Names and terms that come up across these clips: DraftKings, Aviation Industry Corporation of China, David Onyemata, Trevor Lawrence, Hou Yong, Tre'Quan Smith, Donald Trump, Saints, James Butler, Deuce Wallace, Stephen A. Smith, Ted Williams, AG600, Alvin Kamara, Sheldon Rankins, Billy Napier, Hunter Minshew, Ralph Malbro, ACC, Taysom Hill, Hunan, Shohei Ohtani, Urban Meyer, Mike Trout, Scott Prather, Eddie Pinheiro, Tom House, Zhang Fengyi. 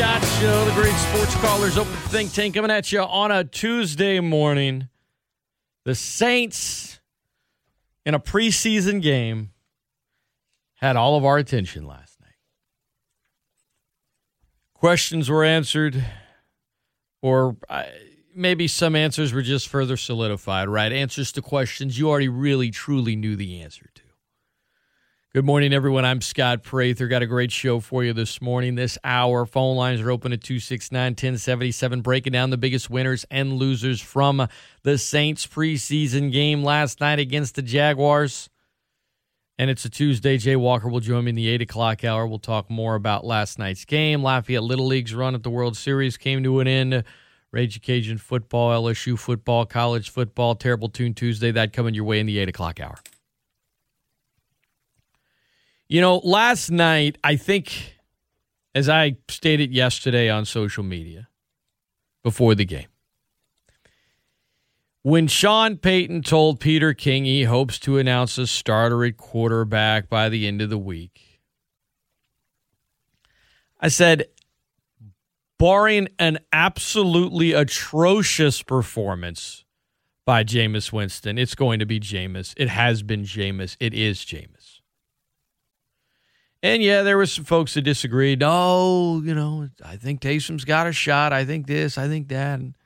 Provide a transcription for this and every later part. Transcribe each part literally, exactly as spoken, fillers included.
Scott Show, the great sports callers, Open Think Tank, coming at you on a Tuesday morning. The Saints, in a preseason game, had all of our attention last night. Questions were answered, or maybe some answers were just further solidified, right? Answers to questions you already really, truly knew the answer to. Good morning, everyone. I'm Scott Prather. Got a great show for you this morning. This hour, phone lines are open at two six nine, one oh seven seven, breaking down the biggest winners and losers from the Saints preseason game last night against the Jaguars. And it's a Tuesday. Jay Walker will join me in the eight o'clock hour. We'll talk more about last night's game. Lafayette Little League's run at the World Series came to an end. Rage Cajun football, L S U football, college football, Terrible Tune Tuesday. That coming your way in the eight o'clock hour. You know, last night, I think, as I stated yesterday on social media before the game, when Sean Payton told Peter King he hopes to announce a starter at quarterback by the end of the week, I said, barring an absolutely atrocious performance by Jameis Winston, it's going to be Jameis. It has been Jameis. It is Jameis. And, yeah, there were some folks that disagreed. Oh, you know, I think Taysom's got a shot. I think this. I think that. And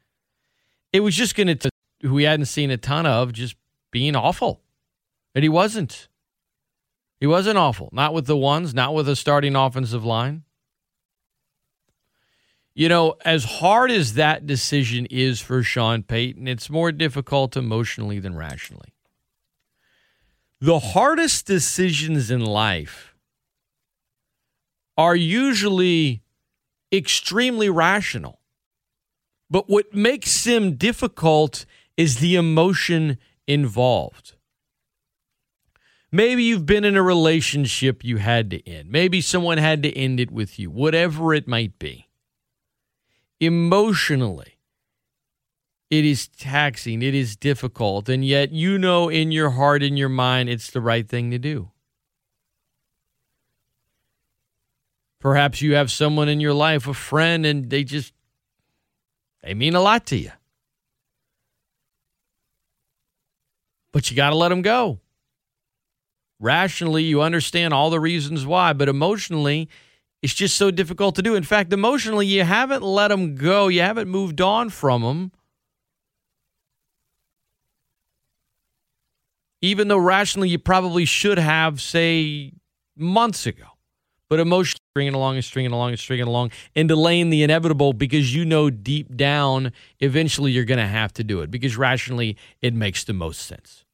it was just going to – who we hadn't seen a ton of, just being awful. And he wasn't. He wasn't awful. Not with the ones, not with a starting offensive line. You know, as hard as that decision is for Sean Payton, it's more difficult emotionally than rationally. The hardest decisions in life – are usually extremely rational. But what makes them difficult is the emotion involved. Maybe you've been in a relationship you had to end. Maybe someone had to end it with you, whatever it might be. Emotionally, it is taxing, it is difficult, and yet you know in your heart, in your mind, it's the right thing to do. Perhaps you have someone in your life, a friend, and they just, they mean a lot to you. But you got to let them go. Rationally, you understand all the reasons why, but emotionally, it's just so difficult to do. In fact, emotionally, you haven't let them go. You haven't moved on from them. Even though rationally, you probably should have, say, months ago. But emotionally, stringing along and stringing along and stringing along and delaying the inevitable because you know deep down eventually you're going to have to do it because rationally it makes the most sense.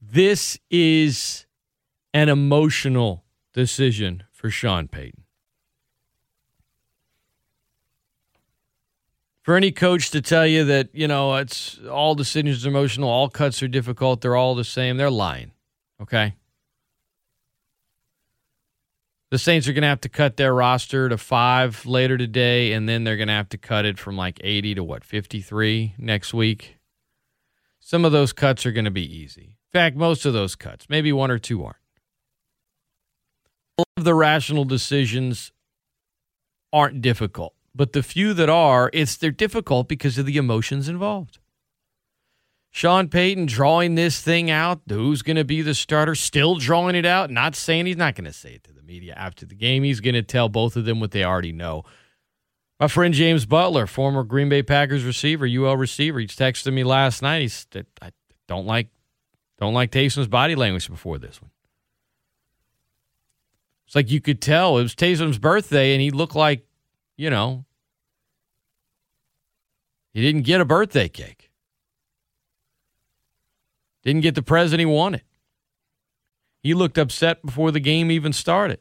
This is an emotional decision for Sean Payton. For any coach to tell you that, you know, it's all decisions are emotional, all cuts are difficult, they're all the same, they're lying, okay? The Saints are going to have to cut their roster to five later today, and then they're going to have to cut it from like eighty to, what, fifty-three next week. Some of those cuts are going to be easy. In fact, most of those cuts, maybe one or two aren't. All of the rational decisions aren't difficult, but the few that are, it's they're difficult because of the emotions involved. Sean Payton drawing this thing out, who's going to be the starter, still drawing it out, not saying he's not going to say it to the media after the game. He's going to tell both of them what they already know. My friend James Butler, former Green Bay Packers receiver, U L receiver, he texted me last night. He said, I don't like, don't like Taysom's body language before this one. It's like you could tell. It was Taysom's birthday, and he looked like, you know, he didn't get a birthday cake. Didn't get the present he wanted. He looked upset before the game even started.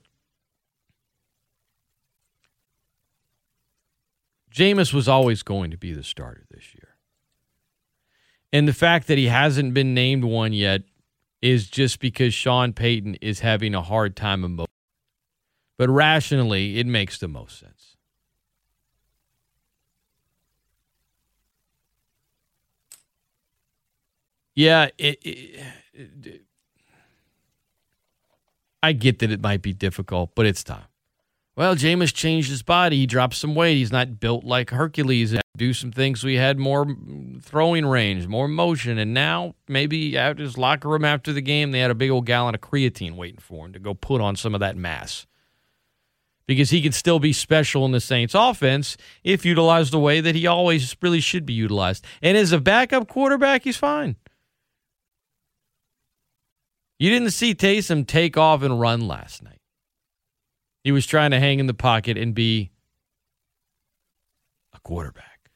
Jameis was always going to be the starter this year. And the fact that he hasn't been named one yet is just because Sean Payton is having a hard time emotionally. But rationally, it makes the most sense. Yeah, it, it, it, I get that it might be difficult, but it's time. Well, Jameis changed his body. He dropped some weight. He's not built like Hercules. And do some things. We had more throwing range, more motion. And now maybe out his locker room after the game, they had a big old gallon of creatine waiting for him to go put on some of that mass. Because he could still be special in the Saints offense if utilized the way that he always really should be utilized. And as a backup quarterback, he's fine. You didn't see Taysom take off and run last night. He was trying to hang in the pocket and be a quarterback.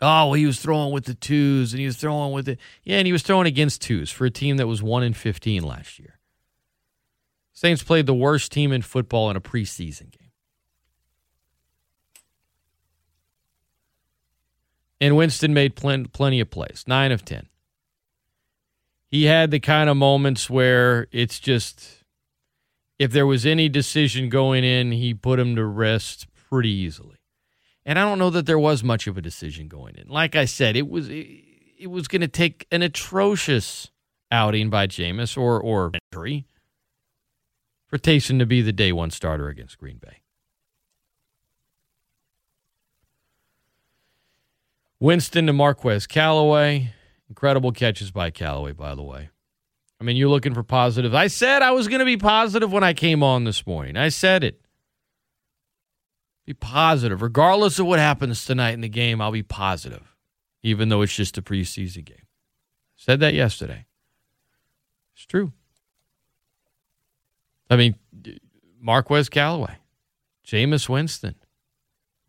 Oh, well, he was throwing with the twos, and he was throwing with it. Yeah, and he was throwing against twos for a team that was one and fifteen last year. Saints played the worst team in football in a preseason game. And Winston made plen- plenty of plays, nine of ten. He had the kind of moments where it's just, if there was any decision going in, he put him to rest pretty easily. And I don't know that there was much of a decision going in. Like I said, it was it, it was going to take an atrocious outing by Jameis or, or injury for Taysom to be the day one starter against Green Bay. Winston to Marquez Callaway. Incredible catches by Callaway, by the way. I mean, you're looking for positives. I said I was going to be positive when I came on this morning. I said it. Be positive. Regardless of what happens tonight in the game, I'll be positive, even though it's just a preseason game. Said that yesterday. It's true. I mean, Marquez Callaway, Jameis Winston,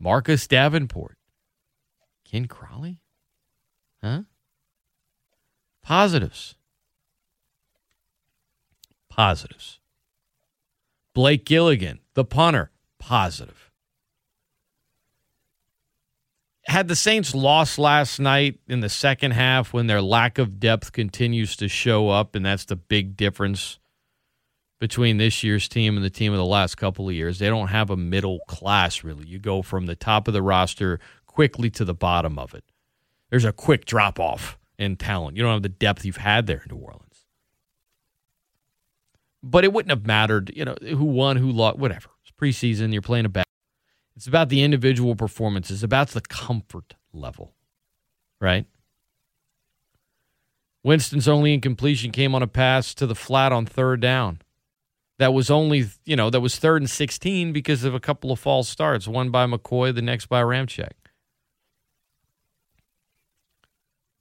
Marcus Davenport, Ken Crawley? Huh? Positives. Positives. Blake Gilligan, the punter, positive. Had the Saints lost last night in the second half when their lack of depth continues to show up, and that's the big difference between this year's team and the team of the last couple of years. They don't have a middle class, really. You go from the top of the roster quickly to the bottom of it. There's a quick drop-off in talent. You don't have the depth you've had there in New Orleans. But it wouldn't have mattered, you know, who won, who lost, whatever. It's preseason, you're playing a battle. It's about the individual performance. It's about the comfort level, right? Winston's only incompletion came on a pass to the flat on third down. That was only, you know, that was third and sixteen because of a couple of false starts, one by McCoy, the next by Ramczyk.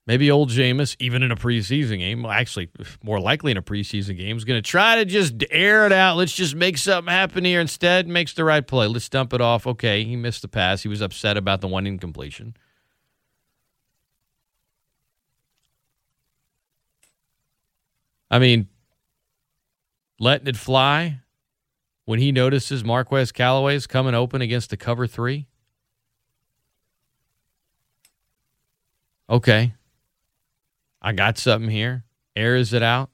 Maybe old Jameis, even in a preseason game, actually more likely in a preseason game, is going to try to just air it out. Let's just make something happen here instead. Makes the right play. Let's dump it off. Okay, he missed the pass. He was upset about the one incompletion. I mean, letting it fly when he notices Marquez Callaway's coming open against the cover three. Okay. I got something here. Airs it out.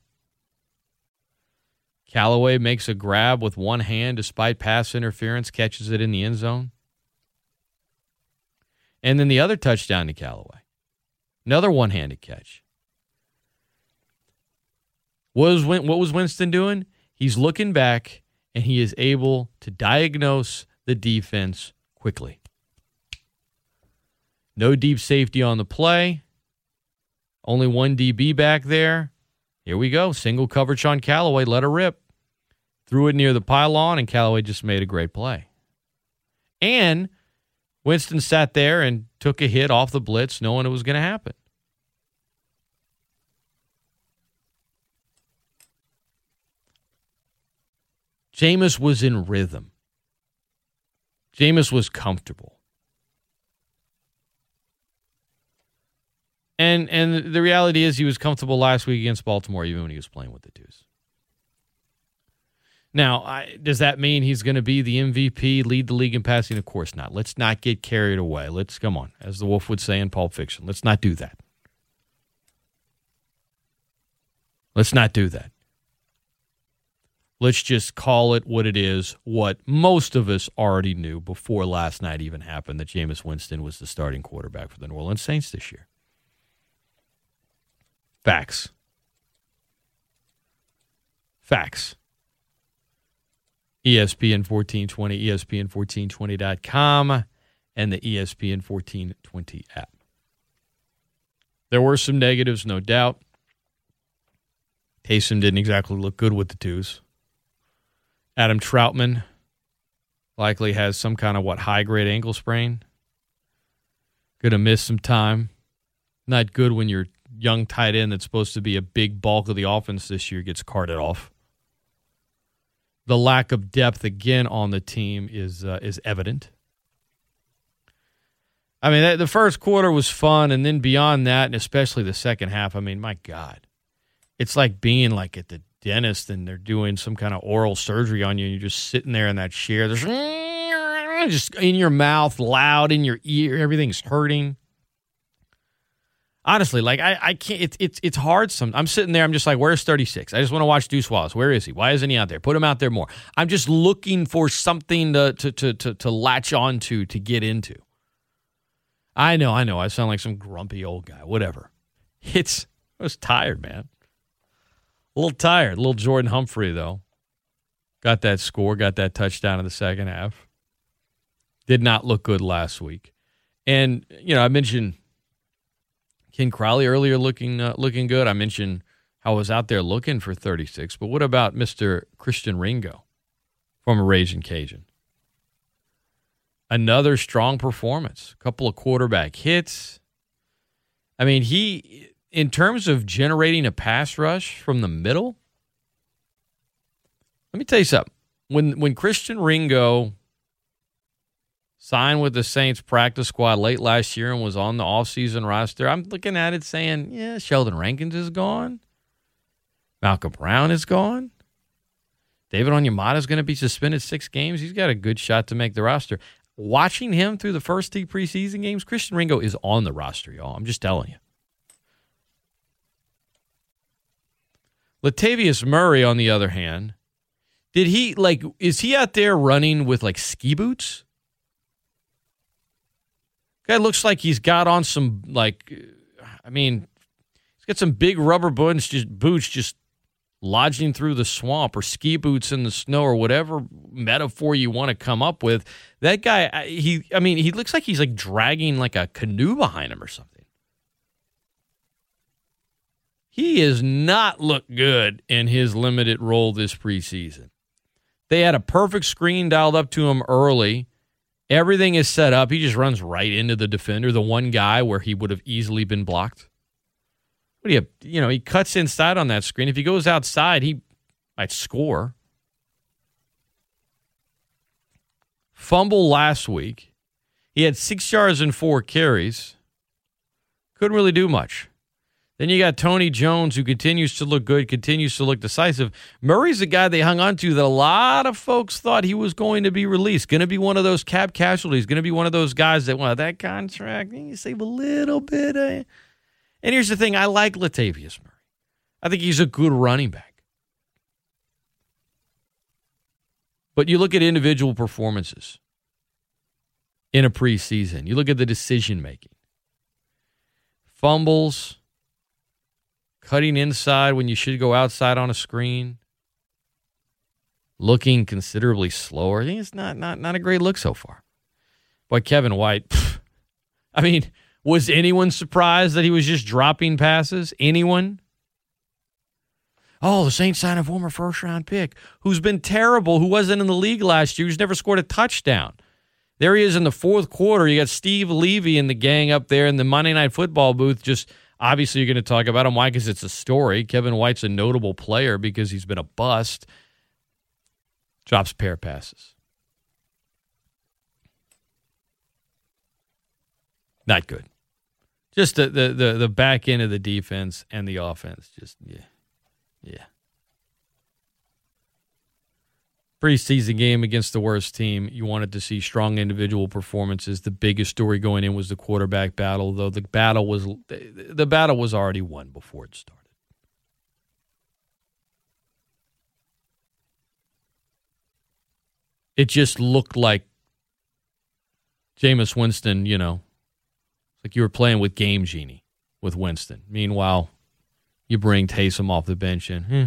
Callaway makes a grab with one hand despite pass interference, catches it in the end zone. And then the other touchdown to Callaway. Another one-handed catch. What was, what was Winston doing? He's looking back, and he is able to diagnose the defense quickly. No deep safety on the play. Only one D B back there. Here we go. Single coverage on Callaway. Let her rip. Threw it near the pylon, and Callaway just made a great play. And Winston sat there and took a hit off the blitz knowing it was going to happen. Jameis was in rhythm. Jameis was comfortable. And and the reality is he was comfortable last week against Baltimore even when he was playing with the twos. Now, I, does that mean he's going to be the M V P, lead the league in passing? Of course not. Let's not get carried away. Let's, come on, as the Wolf would say in Pulp Fiction, let's not do that. Let's not do that. Let's just call it what it is, what most of us already knew before last night even happened, that Jameis Winston was the starting quarterback for the New Orleans Saints this year. Facts. Facts. E S P N fourteen twenty, E S P N fourteen twenty dot com, and the E S P N fourteen twenty app. There were some negatives, no doubt. Taysom didn't exactly look good with the twos. Adam Trautman likely has some kind of, what, high-grade ankle sprain. Going to miss some time. Not good when your young tight end that's supposed to be a big bulk of the offense this year gets carted off. The lack of depth, again, on the team is uh, is evident. I mean, that, the first quarter was fun, and then beyond that, and especially the second half, I mean, my God. It's like being like at the dentist and they're doing some kind of oral surgery on you and you're just sitting there in that chair. There's just in your mouth, loud in your ear. Everything's hurting. Honestly, like I, I can't. It's it's it's hard. Some I'm sitting there. I'm just like, where's thirty-six? I just want to watch Deuce Wallace. Where is he? Why isn't he out there? Put him out there more. I'm just looking for something to to to to, to latch onto to get into. I know, I know. I sound like some grumpy old guy. Whatever. It's I was tired, man. A little tired. A little Jordan Humphrey, though. Got that score, got that touchdown in the second half. Did not look good last week. And, you know, I mentioned Ken Crawley earlier looking uh, looking good. I mentioned how I was out there looking for thirty-six. But what about Mister Christian Ringo from a Ragin' Cajun? Another strong performance. A couple of quarterback hits. I mean, he... In terms of generating a pass rush from the middle, let me tell you something. When when Christian Ringo signed with the Saints practice squad late last year and was on the offseason roster, I'm looking at it saying, yeah, Sheldon Rankins is gone. Malcolm Brown is gone. David Onyemata is going to be suspended six games. He's got a good shot to make the roster. Watching him through the first two preseason games, Christian Ringo is on the roster, y'all. I'm just telling you. Latavius Murray, on the other hand, did he, like, is he out there running with, like, ski boots? Guy looks like he's got on some, like, I mean, he's got some big rubber boots just, boots just lodging through the swamp, or ski boots in the snow, or whatever metaphor you want to come up with. That guy, he, I mean, he looks like he's, like, dragging, like, a canoe behind him or something. He has not looked good in his limited role this preseason. They had a perfect screen dialed up to him early. Everything is set up. He just runs right into the defender, the one guy where he would have easily been blocked. What do you, you know, he cuts inside on that screen. If he goes outside, he might score. Fumble last week. He had six yards and four carries. Couldn't really do much. Then you got Tony Jones, who continues to look good, continues to look decisive. Murray's the guy they hung on to that a lot of folks thought he was going to be released, going to be one of those cap casualties, going to be one of those guys that, well, that contract, you save a little bit. Eh? And here's the thing. I like Latavius Murray. I think he's a good running back. But you look at individual performances in a preseason. You look at the decision-making. Fumbles. Cutting inside when you should go outside on a screen. Looking considerably slower. I think it's not not not a great look so far. But Kevin White, pff, I mean, was anyone surprised that he was just dropping passes? Anyone? Oh, the Saints signed a former first-round pick who's been terrible, who wasn't in the league last year, who's never scored a touchdown. There he is in the fourth quarter. You got Steve Levy and the gang up there in the Monday Night Football booth just... Obviously, you're going to talk about him. Why? Because it's a story. Kevin White's a notable player because he's been a bust. Drops pair passes. Not good. Just the, the, the, the back end of the defense and the offense. Just, yeah. Yeah. Preseason game against the worst team. You wanted to see strong individual performances. The biggest story going in was the quarterback battle, though the battle was the battle was already won before it started. It just looked like Jameis Winston, you know, it's like you were playing with Game Genie with Winston. Meanwhile, you bring Taysom off the bench and hmm,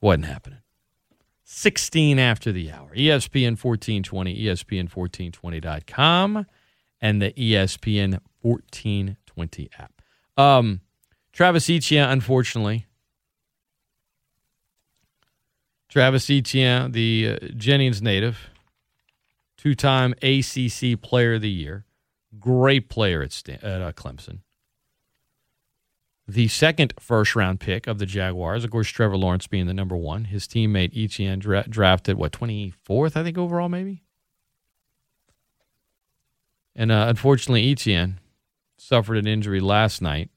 Wasn't happening. sixteen after the hour. E S P N fourteen twenty, E S P N fourteen twenty dot com, and the E S P N fourteen twenty app. Um, Travis Etienne, unfortunately. Travis Etienne, the uh, Jennings native, two-time A C C Player of the Year, great player at, Stan- at uh, Clemson. The second first-round pick of the Jaguars, of course, Trevor Lawrence being the number one. His teammate Etienne dra- drafted, what, twenty-fourth, I think, overall, maybe? And uh, unfortunately, Etienne suffered an injury last night,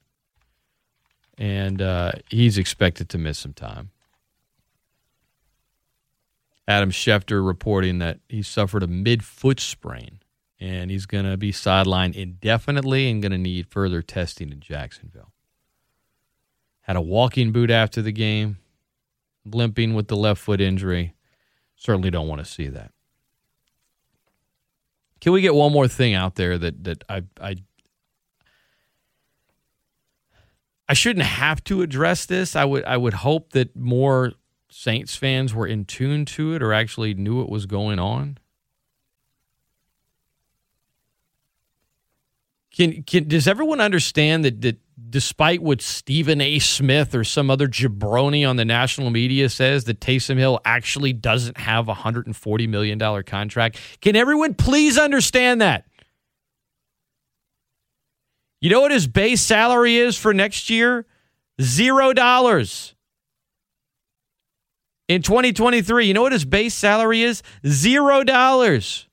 and uh, he's expected to miss some time. Adam Schefter reporting that he suffered a midfoot sprain, and he's going to be sidelined indefinitely and going to need further testing in Jacksonville. Had a walking boot after the game, limping with the left foot injury. Certainly don't want to see that. Can we get one more thing out there that that I I, I shouldn't have to address this. I would I would hope that more Saints fans were in tune to it or actually knew it was going on. Can can does everyone understand that that despite what Stephen A. Smith or some other jabroni on the national media says, that Taysom Hill actually doesn't have a one hundred forty million dollars contract? Can everyone please understand that? You know what his base salary is for next year? Zero dollars. In twenty twenty-three, you know what his base salary is? Zero dollars.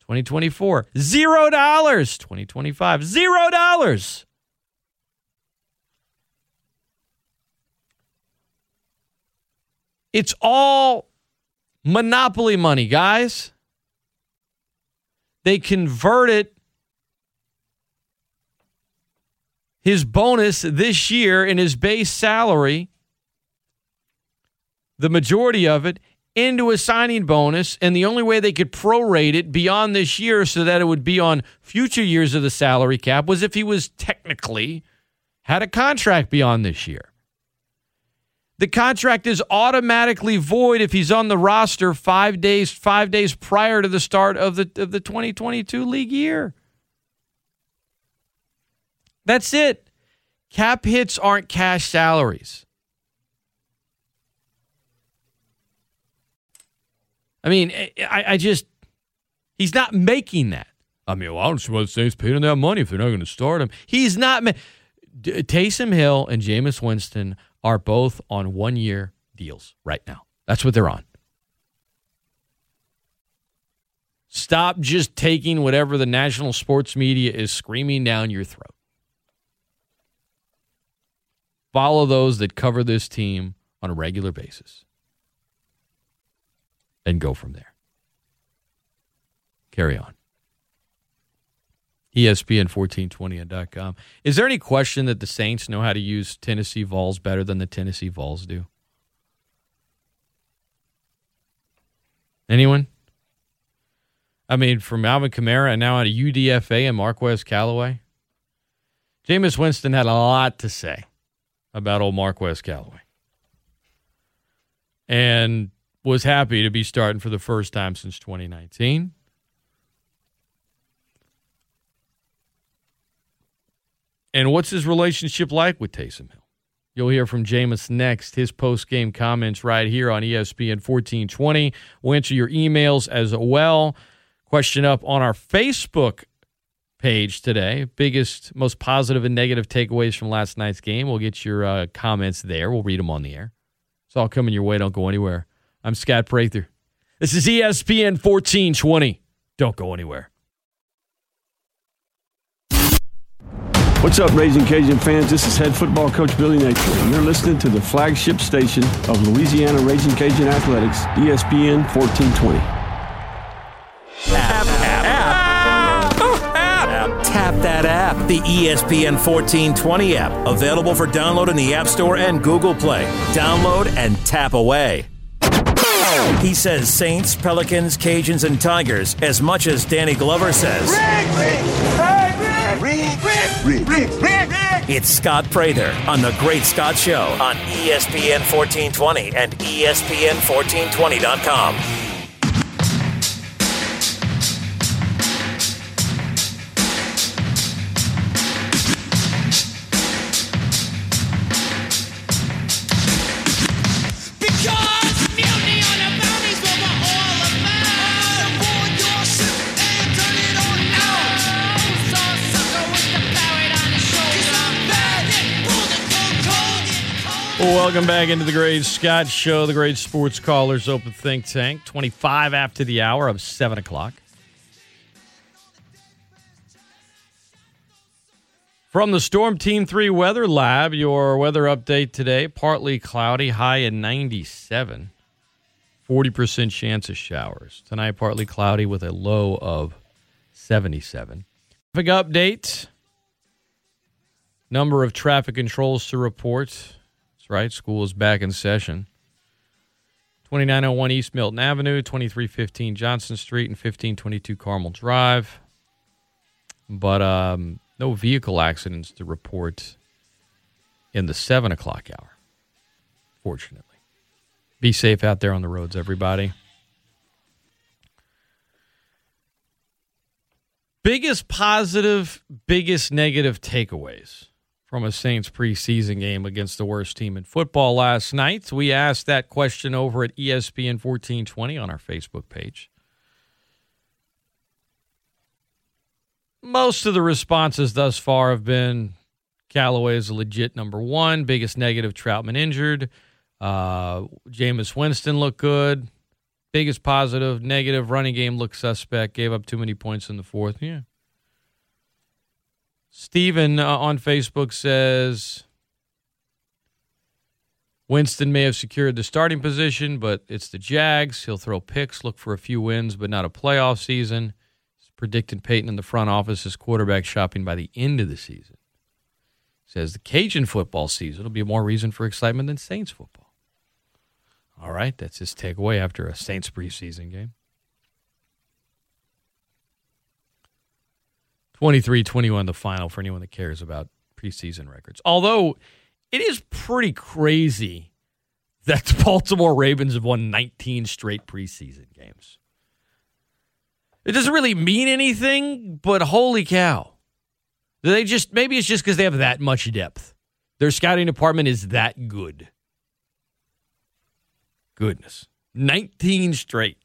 twenty twenty-four, zero dollars. twenty twenty-five, zero dollars. It's all monopoly money, guys. They converted his bonus this year in his base salary, the majority of it, into a signing bonus, and the only way they could prorate it beyond this year so that it would be on future years of the salary cap was if he was technically had a contract beyond this year. The contract is automatically void if he's on the roster five days five days prior to the start of the of the twenty twenty-two league year. That's it. Cap hits aren't cash salaries. I mean, I, I just he's not making that. I mean, well, I don't see why the Saints paid him that money if they're not going to start him. He's not. Ma- Taysom Hill and Jameis Winston are both on one-year deals right now. That's what they're on. Stop just taking whatever the national sports media is screaming down your throat. Follow those that cover this team on a regular basis and go from there. Carry on. E S P N fourteen twenty dot com. Is there any question that the Saints know how to use Tennessee Vols better than the Tennessee Vols do? Anyone? I mean, from Alvin Kamara and now out of U D F A and Marquez Callaway. Jameis Winston had a lot to say about old Marquez Callaway and was happy to be starting for the first time since twenty nineteen. And what's his relationship like with Taysom Hill? You'll hear from Jameis next. His post-game comments right here on E S P N fourteen twenty. We'll answer your emails as well. Question up on our Facebook page today. Biggest, most positive and negative takeaways from last night's game. We'll get your uh, comments there. We'll read them on the air. It's all coming your way. Don't go anywhere. I'm Scott Prather. This is E S P N fourteen twenty. Don't go anywhere. What's up, Raging Cajun fans? This is head football coach Billy Napier, and you're listening to the flagship station of Louisiana Raging Cajun Athletics, E S P N fourteen twenty. App, app, app. Oh, app. Tap that app, the E S P N fourteen twenty app, available for download in the App Store and Google Play. Download and tap away. He says Saints, Pelicans, Cajuns, and Tigers as much as Danny Glover says. Rick, Rick, Rick, Rick, Rick, Rick, Rick, Rick, Rick, Rick, It's Scott Prather on The Great Scott Show on E S P N fourteen twenty and E S P N fourteen twenty dot com. Welcome back into the Great Scott Show, the Great Sports Callers Open Think Tank, twenty-five after the hour of seven o'clock. From the Storm Team three Weather Lab, your weather update today, partly cloudy, high at ninety-seven, forty percent chance of showers. Tonight, partly cloudy with a low of seventy-seven. Traffic update, number of traffic controls to report. That's right, school is back in session. twenty-nine oh one East Milton Avenue, twenty-three fifteen Johnson Street, and fifteen twenty-two Carmel Drive. But um, no vehicle accidents to report in the seven o'clock hour, fortunately. Be safe out there on the roads, everybody. Biggest positive, biggest negative takeaways from a Saints preseason game against the worst team in football last night. We asked that question over at E S P N fourteen twenty on our Facebook page. Most of the responses thus far have been Callaway is a legit number one, biggest negative, Trautman injured. Uh, Jameis Winston looked good. Biggest positive, negative, running game looked suspect, gave up too many points in the fourth. Yeah. Steven uh, on Facebook says, Winston may have secured the starting position, but it's the Jags. He'll throw picks, look for a few wins, but not a playoff season. He's predicting Payton in the front office is quarterback shopping by the end of the season. Says the Cajun football season will be more reason for excitement than Saints football. All right, that's his takeaway after a Saints preseason game. twenty-three twenty-one the final for anyone that cares about preseason records. Although it is pretty crazy that the Baltimore Ravens have won nineteen straight preseason games. It doesn't really mean anything, but holy cow. They just maybe it's just because they have that much depth. Their scouting department is that good. Goodness. nineteen straight.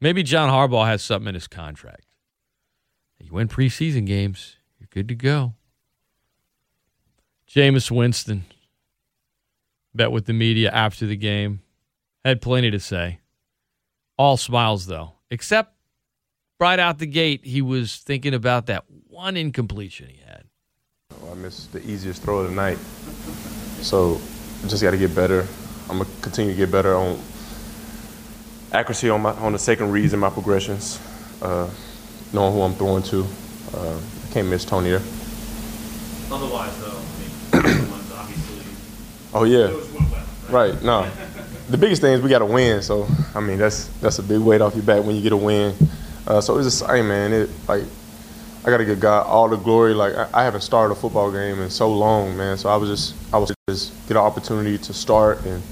Maybe John Harbaugh has something in his contract. You win preseason games, you're good to go. Jameis Winston met with the media after the game. Had plenty to say. All smiles, though. Except right out the gate, he was thinking about that one incompletion he had. Oh, I missed the easiest throw of the night. So I just got to get better. I'm going to continue to get better on accuracy on, my, on the second reads and my progressions. Uh Knowing who I'm throwing to, uh, I can't miss Tony there. Otherwise, though, I mean, obviously. Oh yeah, well, right? right. No, the biggest thing is we got to win. So I mean, that's that's a big weight off your back when you get a win. Uh, so it's the same, man. It like I gotta give God all the glory. Like I, I haven't started a football game in so long, man. So I was just I was just get an opportunity to start and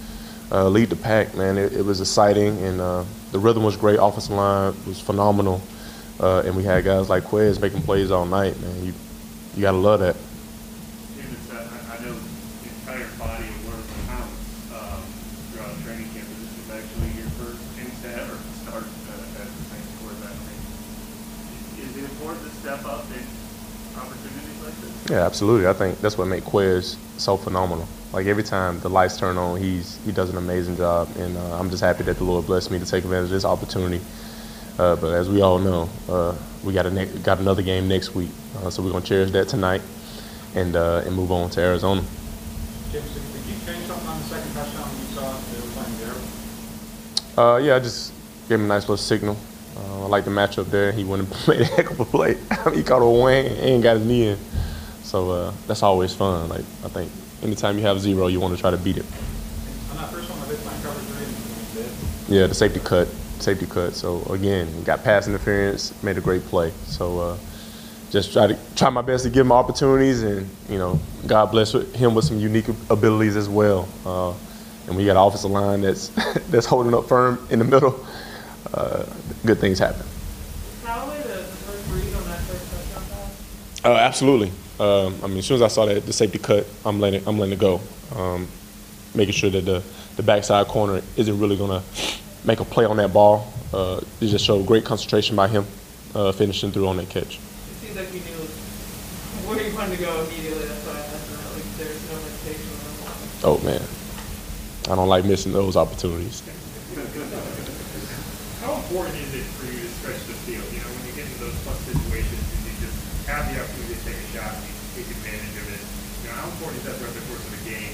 uh, lead the pack, man. It, it was exciting and uh, the rhythm was great. Offensive line was phenomenal. Uh, and we had guys like Quez making plays all night, man. You you gotta love that. James, I, I know the entire body of work and talents um, throughout training camp. This was actually your first chance to ever start uh, as the Saints quarterback. Is it important to step up in opportunities like this? Yeah, absolutely. I think that's what made Quez so phenomenal. Like every time the lights turn on, he's he does an amazing job, and uh, I'm just happy that the Lord blessed me to take advantage of this opportunity. Uh, but as we all know, uh, we got a ne- got another game next week, uh, so we're gonna cherish that tonight, and uh, and move on to Arizona. Did you change something on the second touchdown you saw they were playing Derek? Uh, yeah, I just gave him a nice little signal. Uh, I like the matchup there. He went and played a heck of a play. I mean, he caught a wing and got his knee in. So uh, that's always fun. Like I think anytime you have zero, you want to try to beat it. On that first one, I did find cover three. And did. Yeah, the safety cut. Safety cut. So again, we got pass interference, made a great play. So uh, just try to try my best to give him opportunities, and you know, God bless him with some unique abilities as well. Uh, and we got an offensive line that's that's holding up firm in the middle. Uh, good things happen. Is Callaway the, the first read on that first touchdown pass? Oh, absolutely. Um, I mean, as soon as I saw that the safety cut, I'm letting I'm letting it go, um, making sure that the the backside corner isn't really gonna make a play on that ball. Uh, it just showed great concentration by him, uh, finishing through on that catch. It seems like you knew where you wanted to go immediately. That's why I asked about, like, there's no mistakes on that. Oh man, I don't like missing those opportunities. How important is it for you to stretch the field? You know, when you get into those tough situations, you just have the opportunity to take a shot and you take advantage of it. You know, how important is that throughout the course of the game?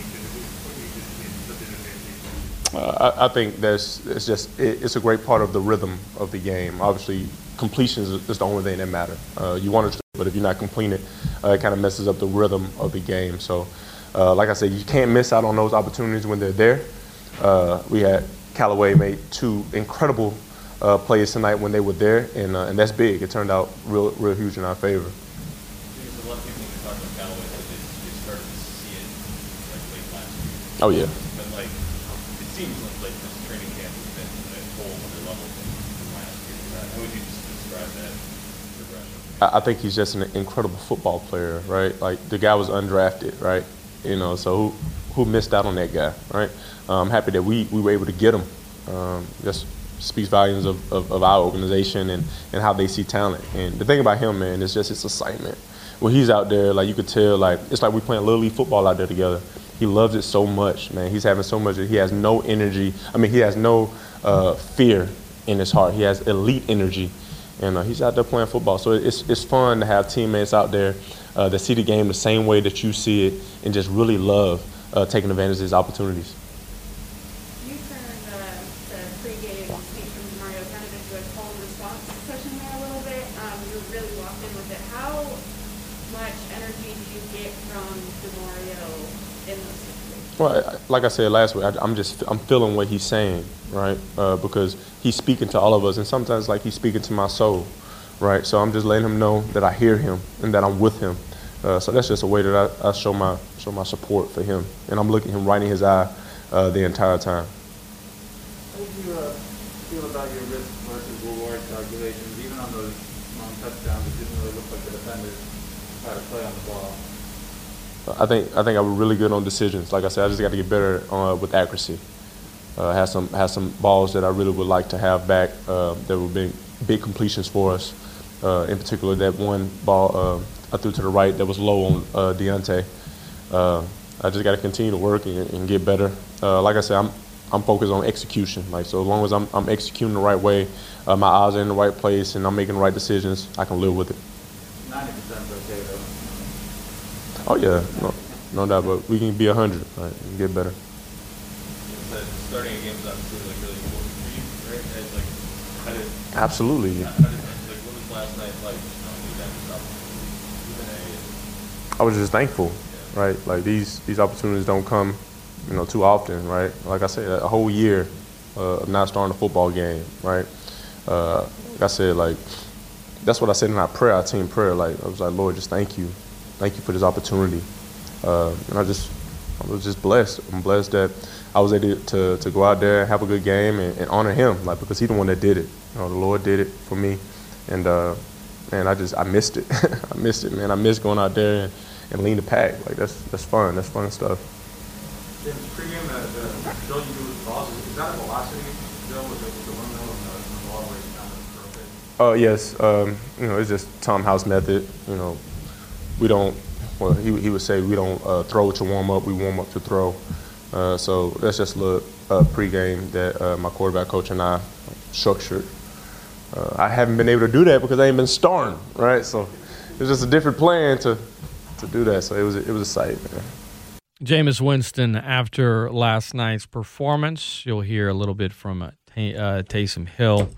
Uh, I, I think that's it's just it, it's a great part of the rhythm of the game. Obviously, completion is, is the only thing that matters. Uh, you want to, but if you're not completing it, uh, it kind of messes up the rhythm of the game. So, uh, like I said, you can't miss out on those opportunities when they're there. Uh, we had Callaway made two incredible uh, plays tonight when they were there, and uh, and that's big. It turned out real, real huge in our favor. The lucky thing to talk about Callaway is that you started to see it like late last year. Oh yeah. But like, it seems like, like this training camp has been at a whole other level than last year. How would you just describe that progression? I think he's just an incredible football player, right? Like, the guy was undrafted, right? You know, so who, who missed out on that guy, right? I'm um, happy that we, we were able to get him. Um, that speaks volumes of, of, of our organization and, and how they see talent. And the thing about him, man, is just his excitement. When he's out there, like, you could tell, like, it's like we're playing Little League football out there together. He loves it so much, man. He's having so much. He has no energy. I mean, he has no uh, fear in his heart. He has elite energy, and uh, he's out there playing football. So it's it's fun to have teammates out there uh, that see the game the same way that you see it, and just really love uh, taking advantage of these opportunities. You turned the, the pregame speech from Mario kind of into a call and response session there a little bit. Um, you really walked in with it. How much energy do you get from DeMario? Well, like I said last week, I, I'm just I'm feeling what he's saying, right? Uh, because he's speaking to all of us, and sometimes like he's speaking to my soul, right? So I'm just letting him know that I hear him and that I'm with him. Uh, so that's just a way that I, I show my show my support for him, and I'm looking him right in his eye uh, the entire time. How do you uh, feel about your risk versus reward calculations, even on those long touchdowns? It didn't really look like the defenders tried to play on the ball. I think I think I was really good on decisions. Like I said, I just got to get better uh, with accuracy. Uh, have some have some balls that I really would like to have back. Uh, that were big big completions for us. Uh, in particular, that one ball uh, I threw to the right that was low on uh, Deontay. Uh, I just got to continue to work and, and get better. Uh, like I said, I'm I'm focused on execution. Like, so as long as I'm I'm executing the right way, uh, my eyes are in the right place, and I'm making the right decisions, I can live with it. ninety percent okay though. Oh yeah, no, no doubt, but we can be a hundred, right, and get better. So starting a game is obviously like really important for you, right? And like, how did, absolutely. How did, like, what was last night like? You know, I was just thankful, yeah. Right? Like these these opportunities don't come, you know, too often, right? Like I said, a whole year uh, of not starting a football game, right? Uh, like I said, like that's what I said in our prayer, our team prayer. Like I was like, Lord, just thank you. Thank you for this opportunity. Uh, and I just, I was just blessed. I'm blessed that I was able to, to go out there and have a good game and, and honor him, like, because he's the one that did it. You know, the Lord did it for me. And, uh, man, I just, I missed it. I missed it, man. I missed going out there and, and leading the pack. Like, that's that's fun. That's fun stuff. James, pregame, the, the drill you do with balls, is that a velocity drill? Was it the one middle and the ball where you kind of perfect? Oh, yes. Um, you know, it's just Tom House method, you know. We don't, well, he, he would say we don't uh, throw to warm up, we warm up to throw. Uh, so that's just a little uh, pregame that uh, my quarterback coach and I structured. Uh, I haven't been able to do that because I ain't been starting, right? So it's just a different plan to to do that. So it was, it was a sight, man. Jameis Winston, after last night's performance, you'll hear a little bit from uh, Tay- uh, Taysom Hill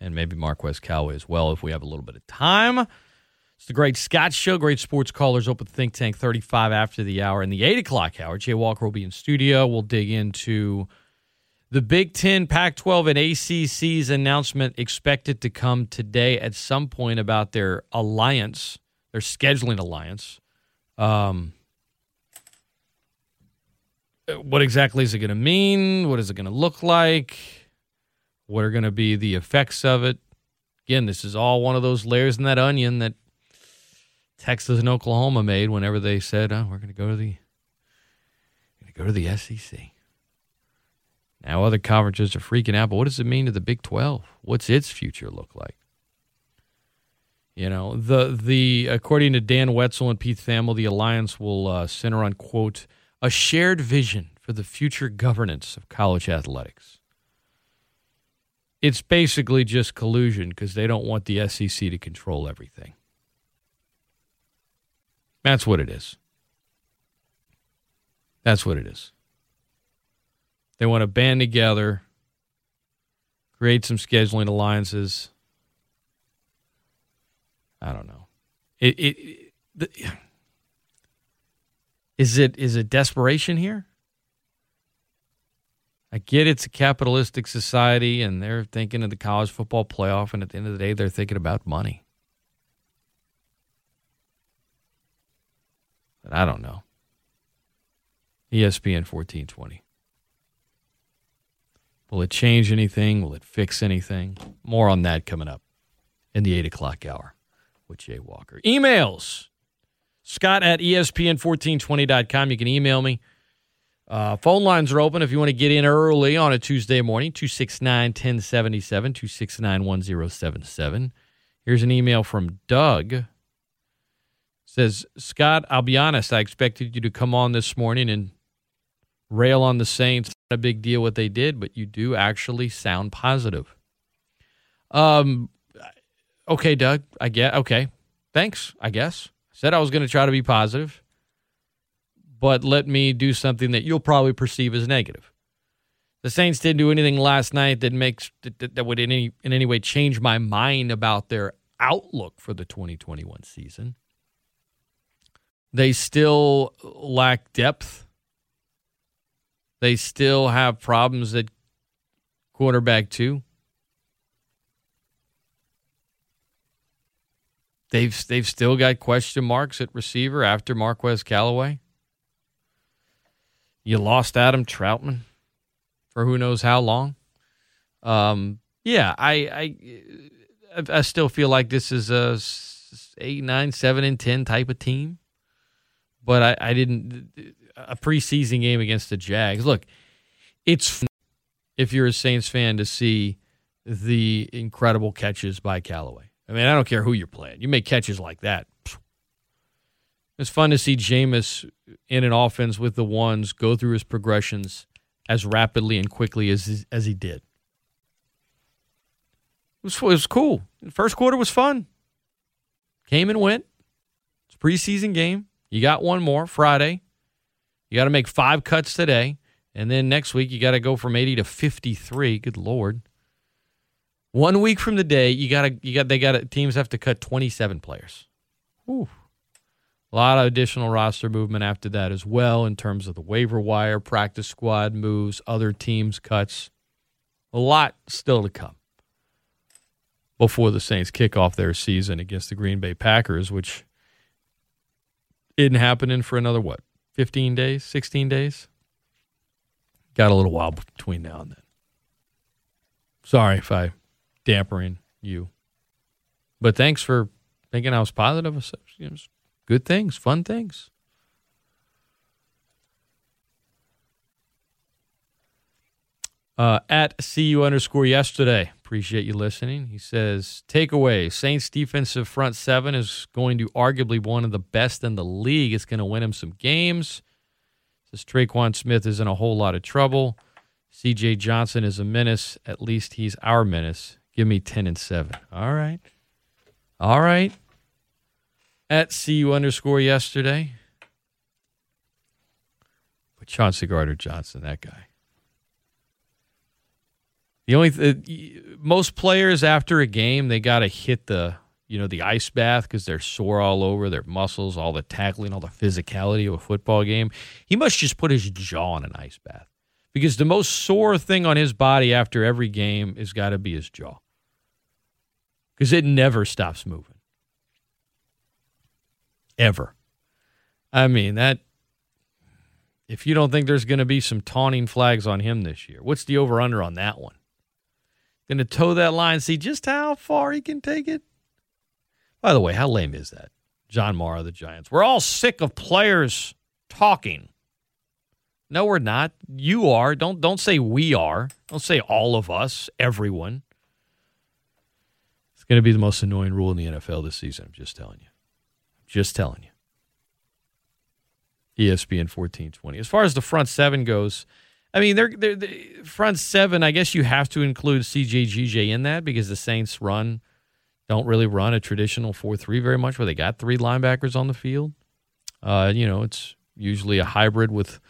and maybe Marquez Callaway as well if we have a little bit of time. It's the Great Scott Show. Great sports callers. Open Think Tank, thirty-five after the hour. In the eight o'clock hour, Jay Walker will be in studio. We'll dig into the Big Ten, Pac twelve, and A C C's announcement expected to come today at some point about their alliance their scheduling alliance. Um, what exactly is it going to mean? What is it going to look like? What are going to be the effects of it? Again, this is all one of those layers in that onion that Texas and Oklahoma made whenever they said, "Oh, we're going to go to the, going to go to the S E C." Now other conferences are freaking out, but what does it mean to the Big twelve? What's its future look like? You know, the the according to Dan Wetzel and Pete Thamel, the alliance will uh, center on, quote, a shared vision for the future governance of college athletics. It's basically just collusion because they don't want the S E C to control everything. That's what it is. That's what it is. They want to band together, create some scheduling alliances. I don't know. It, it, it the, is it is it desperation here? I get it's a capitalistic society, and they're thinking of the college football playoff, and at the end of the day, they're thinking about money. But I don't know. E S P N fourteen twenty. Will it change anything? Will it fix anything? More on that coming up in the eight o'clock hour with Jay Walker. Emails. Scott at E S P N fourteen twenty dot com. You can email me. Uh, phone lines are open if you want to get in early on a Tuesday morning, two six nine, one oh seven seven, two six nine, one oh seven seven. Here's an email from Doug. It says, Scott, I'll be honest, I expected you to come on this morning and rail on the Saints. Not a big deal what they did, but you do actually sound positive. Um, okay, Doug, I get, okay, thanks, I guess. I said I was going to try to be positive, but let me do something that you'll probably perceive as negative. The Saints didn't do anything last night that makes that, that would in any in any way change my mind about their outlook for the twenty twenty-one season. They still lack depth. They still have problems at quarterback two. They've they've still got question marks at receiver after Marquez Callaway. You lost Adam Trautman for who knows how long. Um, yeah, I, I I still feel like this is a eight, nine, seven, and ten type of team, but I, I didn't. A preseason game against the Jags. Look, it's fun if you're a Saints fan to see the incredible catches by Callaway. I mean, I don't care who you're playing. You make catches like that. It's fun to see Jameis in an offense with the ones go through his progressions as rapidly and quickly as as he did. It was, it was cool. The first quarter was fun. Came and went. It's a preseason game. You got one more Friday. You got to make five cuts today, and then next week you got to go from eighty to fifty-three. Good Lord! One week from the day, you got to you got they got teams have to cut twenty-seven players. Whew. A lot of additional roster movement after that as well in terms of the waiver wire, practice squad moves, other teams cuts. A lot still to come before the Saints kick off their season against the Green Bay Packers, which isn't happening for another what? fifteen days, sixteen days. Got a little while between now and then. Sorry if I'm dampering you. But thanks for thinking I was positive. It was good things, fun things. Uh, at C U underscore yesterday. Appreciate you listening. He says, takeaway, Saints defensive front seven is going to arguably one of the best in the league. It's going to win him some games. Says Tre'Quan Smith is in a whole lot of trouble. C J Johnson is a menace. At least he's our menace. Give me ten and seven. All right. All right. At C U underscore yesterday. But Chauncey Gardner Johnson, that guy. The only th- most players after a game, they got to hit the you know the ice bath because they're sore all over, their muscles, all the tackling, all the physicality of a football game. He must just put his jaw in an ice bath because the most sore thing on his body after every game has got to be his jaw because it never stops moving. ever. I mean, that, if you don't think there's going to be some taunting flags on him this year, what's the over-under on that one? Going to toe that line, see just how far he can take it. By the way, how lame is that? John Mara of the Giants. We're all sick of players talking. No, we're not. You are. Don't don't say we are. Don't say all of us, everyone. It's going to be the most annoying rule in the N F L this season. I'm just telling you. I'm just telling you. E S P N fourteen twenty. As far as the front seven goes, I mean, they're, they're, the front seven, I guess you have to include C J G J in that because the Saints run, don't really run a traditional four three very much where they got three linebackers on the field. Uh, you know, it's usually a hybrid with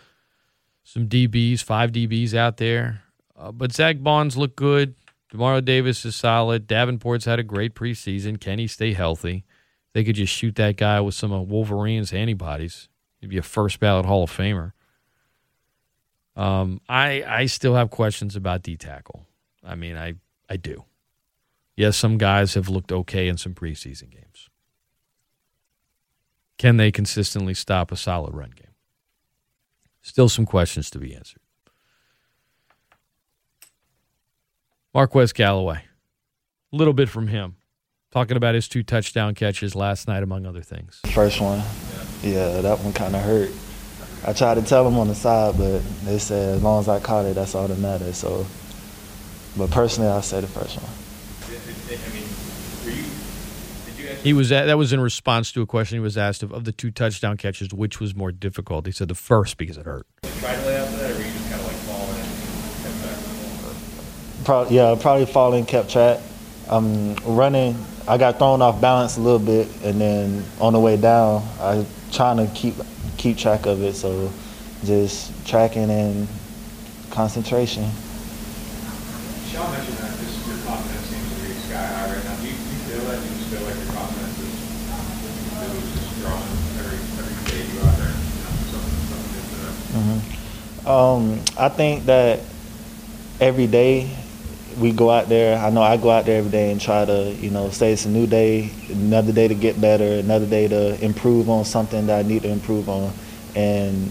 some D Bs, five D Bs out there. Uh, but Zach Bonds looked good. DeMario Davis is solid. Davenport's had a great preseason. Can he stay healthy? They could just shoot that guy with some of Wolverine's antibodies. He'd be a first-ballot Hall of Famer. Um, I I still have questions about D-tackle. I mean, I, I do. Yes, some guys have looked okay in some preseason games. Can they consistently stop a solid run game? Still some questions to be answered. Marquez Callaway. A little bit from him. Talking about his two touchdown catches last night, among other things. First one, yeah, that one kind of hurt. I tried to tell them on the side, but they said as long as I caught it, that's all that matters. So, but personally, I say the first one. I mean, were you, did you actually- he was at, that was in response to a question he was asked of, of the two touchdown catches, which was more difficult. He said the first because it hurt. Did you try to lay out for that, or were you just kind of like falling and kept track of the ball? Probably, yeah, probably falling, kept track. Um, running, I got thrown off balance a little bit, and then on the way down, I was trying to keep keep track of it. So just tracking and concentration. Sean mentioned that this is your confidence seems to be sky high right now. Do you, do you feel that? Do you feel like your confidence is just growing every every day you out there? Mm-hmm. Um, I think that every day we go out there. I know I go out there every day and try to, you know, say it's a new day, another day to get better, another day to improve on something that I need to improve on. And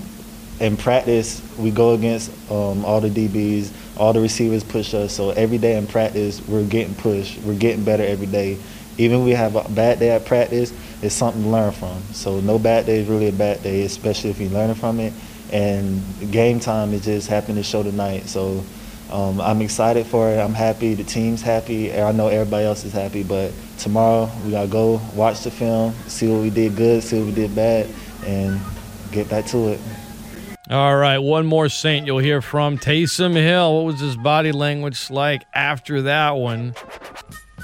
in practice, we go against um, all the D Bs, all the receivers push us. So every day in practice, we're getting pushed. We're getting better every day. Even if we have a bad day at practice, it's something to learn from. So no bad day is really a bad day, especially if you're learning from it. And game time, it just happened to show tonight. So. Um, I'm excited for it. I'm happy. The team's happy. I know everybody else is happy. But tomorrow we gotta go watch the film, see what we did good, see what we did bad, and get back to it. All right, one more Saint you'll hear from, Taysom Hill. What was his body language like after that one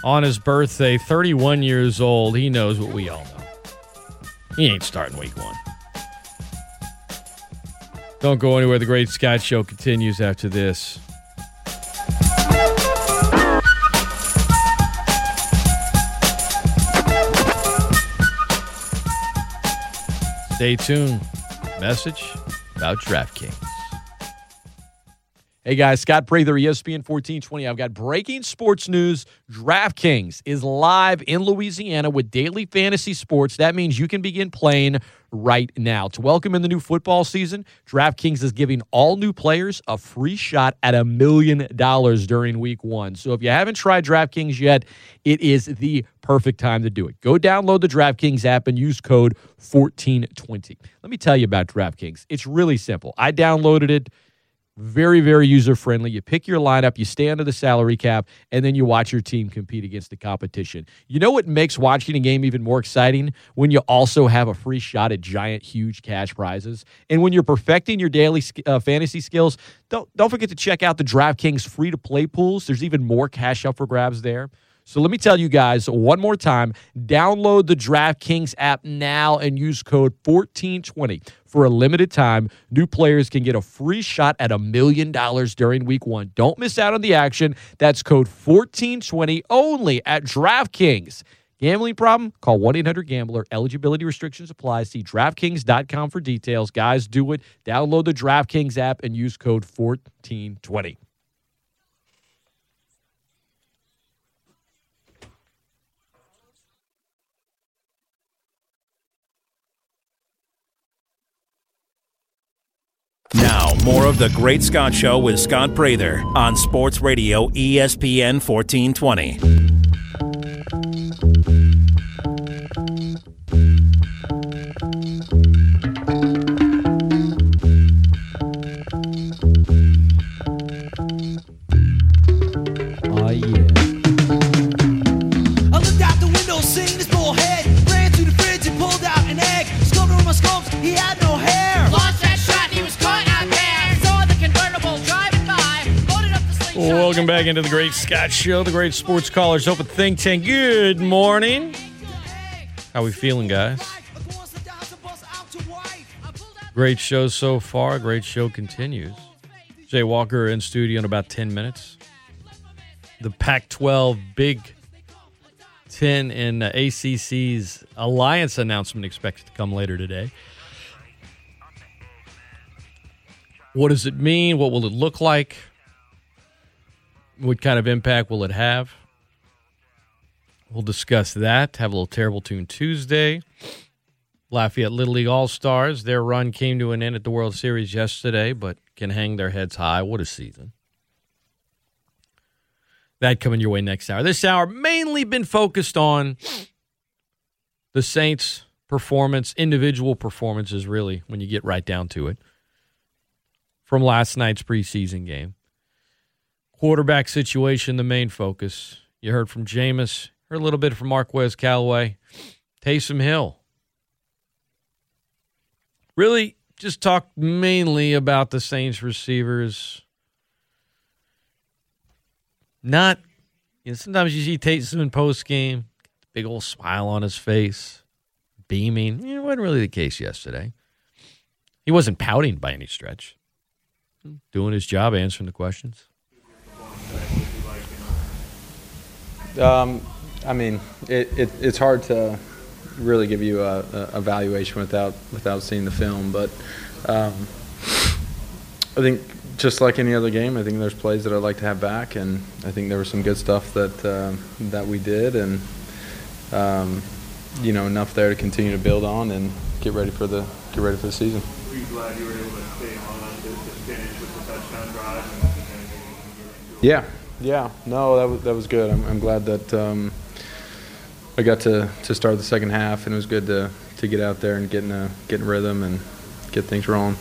on his birthday? thirty-one years old. He knows what we all know. He ain't starting week one. Don't go anywhere. The Great Scott Show continues after this. Stay tuned. Message about DraftKings. Hey guys, Scott Prather, E S P N fourteen twenty. I've got breaking sports news. DraftKings is live in Louisiana with daily fantasy sports. That means you can begin playing right now. To welcome in the new football season, DraftKings is giving all new players a free shot at a million dollars during week one. So if you haven't tried DraftKings yet, it is the perfect time to do it. Go download the DraftKings app and use code fourteen twenty. Let me tell you about DraftKings. It's really simple. I downloaded it. Very, very user-friendly. You pick your lineup, you stay under the salary cap, and then you watch your team compete against the competition. You know what makes watching a game even more exciting? When you also have a free shot at giant, huge cash prizes. And when you're perfecting your daily uh, fantasy skills, don't, don't forget to check out the DraftKings free-to-play pools. There's even more cash up for grabs there. So let me tell you guys one more time, download the DraftKings app now and use code fourteen twenty. For a limited time, new players can get a free shot at a million dollars during week one. Don't miss out on the action. That's code fourteen twenty only at DraftKings. Gambling problem? Call one eight hundred gambler. Eligibility restrictions apply. See DraftKings dot com for details. Guys, do it. Download the DraftKings app and use code fourteen twenty. More of The Great Scott Show with Scott Prather on Sports Radio E S P N fourteen twenty. Oh, yeah. I looked out the window, seeing this bull head. Ran to the fridge and pulled out an egg. Sculpted on my sculpts, he had no hair. Lost that shot, he was caught out there. Saw the convertible driving by. Loaded up the slingshot. Welcome back into The Great Scott Show, the great sports callers open think tank. Good morning. How we feeling, guys? Great show so far. Great show continues. Jay Walker in studio in about ten minutes. The Pac twelve, Big ten, and uh, A C C's alliance announcement expected to come later today. What does it mean? What will it look like? What kind of impact will it have? We'll discuss that. Have a little Terrible Tune Tuesday. Lafayette Little League All-Stars. Their run came to an end at the World Series yesterday, but can hang their heads high. What a season. That coming your way next hour. This hour mainly been focused on the Saints' performance, individual performances, really, when you get right down to it, from last night's preseason game. Quarterback situation, the main focus. You heard from Jameis. Heard a little bit from Marquez Callaway. Taysom Hill. Really just talked mainly about the Saints receivers. Not, you know, sometimes you see Taysom in postgame, big old smile on his face, beaming. It wasn't really the case yesterday. He wasn't pouting by any stretch. Doing his job, answering the questions. Um, I mean, it, it, it's hard to really give you a, a evaluation without without seeing the film, but um, I think just like any other game, I think there's plays that I'd like to have back, and I think there was some good stuff that uh, that we did, and um, you know, enough there to continue to build on and get ready for the get ready for the season. Were you glad you were able to stay on to, to finish with the touchdown drive? And, and yeah, yeah, no, that was that was good. I'm, I'm glad that um, I got to, to start the second half, and it was good to to get out there and get in a get in rhythm and get things rolling.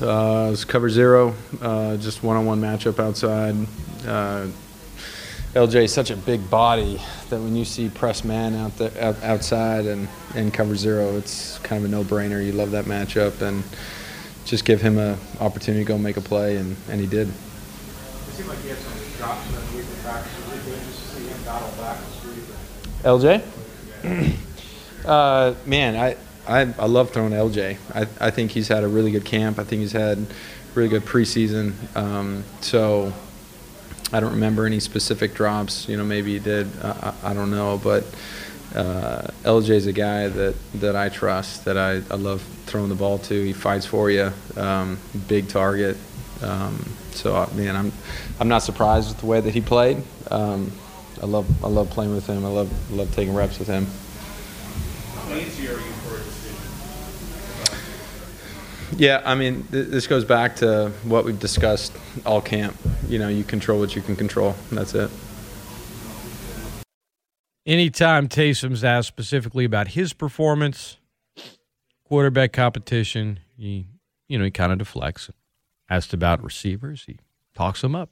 Uh, it was cover zero, uh, just one-on-one matchup outside. Uh, L J is such a big body that when you see press man out the out, outside and, and cover zero, it's kind of a no-brainer. You love that matchup, and just give him an opportunity to go make a play, and, and he did. It seemed like he had some drops in the week of practice. Was it good just to see him battle back the street? L J? uh, man, I... I, I love throwing to L J. I, I think he's had a really good camp. I think he's had really good preseason. Um, so I don't remember any specific drops. You know, maybe he did. I, I, I don't know. But uh, L J's a guy that, that I trust, that I, I love throwing the ball to. He fights for you. Um, big target. Um, so, I, man, I'm I'm not surprised with the way that he played. Um, I love I love playing with him. I love love taking reps with him. How easy are you? Yeah, I mean, th- this goes back to what we've discussed all camp. You know, you control what you can control. That's it. Anytime Taysom's asked specifically about his performance, quarterback competition, he, you know, he kind of deflects. Asked about receivers, he talks them up.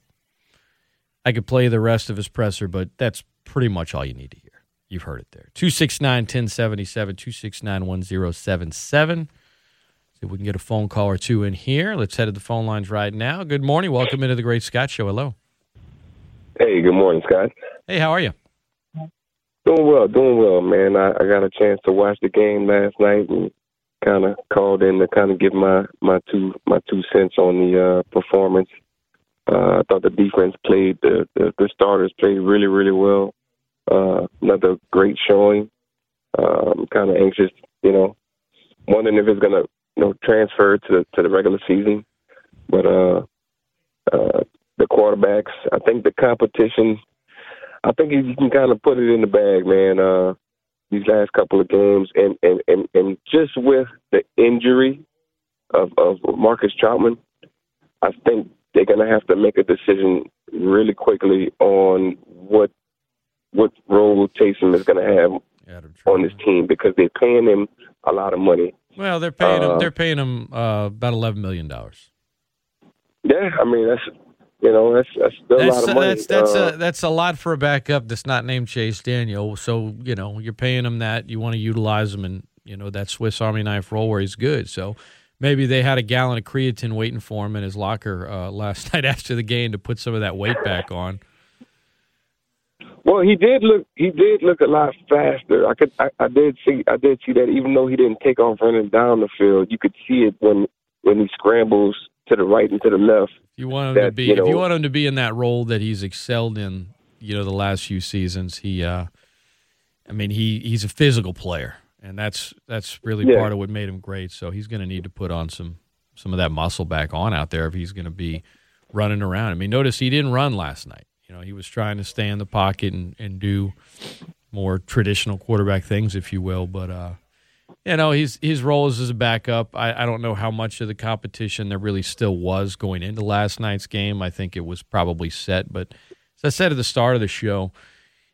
I could play the rest of his presser, but that's pretty much all you need to hear. You've heard it there. two six nine, one oh seven seven, two six nine, one oh seven seven. If we can get a phone call or two in here. Let's head to the phone lines right now. Good morning. Welcome into the Great Scott Show. Hello. Hey, good morning, Scott. Hey, how are you? Doing well, doing well, man. I, I got a chance to watch the game last night and kind of called in to kind of give my, my two my two cents on the uh, performance. Uh, I thought the defense played, the, the, the starters played really, really well. Uh, another great showing. Uh, I'm kind of anxious, you know, wondering if it's going to, you know, transfer to the, to the regular season. But uh, uh, the quarterbacks, I think the competition, I think you can kind of put it in the bag, man, uh, these last couple of games. And, and, and, and just with the injury of, of Marquez Callaway, I think they're going to have to make a decision really quickly on what what role Taysom is going to have on this team, because they're paying him a lot of money. Well, they're paying uh, him. They're paying him uh, about eleven million dollars. Yeah, I mean that's you know that's that's still that's, a lot of money. That's that's uh, a that's a lot for a backup that's not named Chase Daniel. So you know you're paying him that. You want to utilize him in you know that Swiss Army knife role where he's good. So maybe they had a gallon of creatine waiting for him in his locker uh, last night after the game to put some of that weight back on. Well, he did look. He did look a lot faster. I could. I, I did see. I did see that. Even though he didn't take off running down the field, you could see it when when he scrambles to the right and to the left. You want him that, to be. You know, if you want him to be in that role that he's excelled in, you know, the last few seasons. He. Uh, I mean, he, he's a physical player, and that's that's really yeah. part of what made him great. So he's going to need to put on some some of that muscle back on out there if he's going to be running around. I mean, notice he didn't run last night. You know, he was trying to stay in the pocket and, and do more traditional quarterback things, if you will. But, uh, you know, his, his role is as a backup. I, I don't know how much of the competition there really still was going into last night's game. I think it was probably set. But as I said at the start of the show,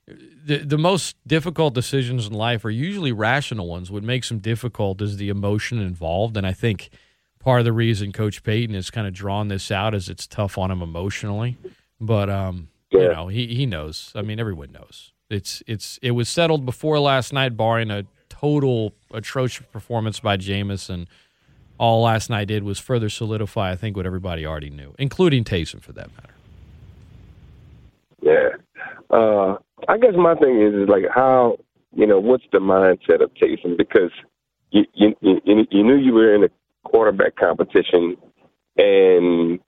the, the most difficult decisions in life are usually rational ones. What makes them difficult is the emotion involved. And I think part of the reason Coach Payton has kind of drawn this out is it's tough on him emotionally. But, um, Yeah. You know, he, he knows. I mean, everyone knows. It's it's it was settled before last night, barring a total atrocious performance by Jameis, and all last night did was further solidify, I think, what everybody already knew, including Taysom, for that matter. Yeah. Uh, I guess my thing is, is like how, you know, what's the mindset of Taysom? Because you, you, you, you knew you were in a quarterback competition, and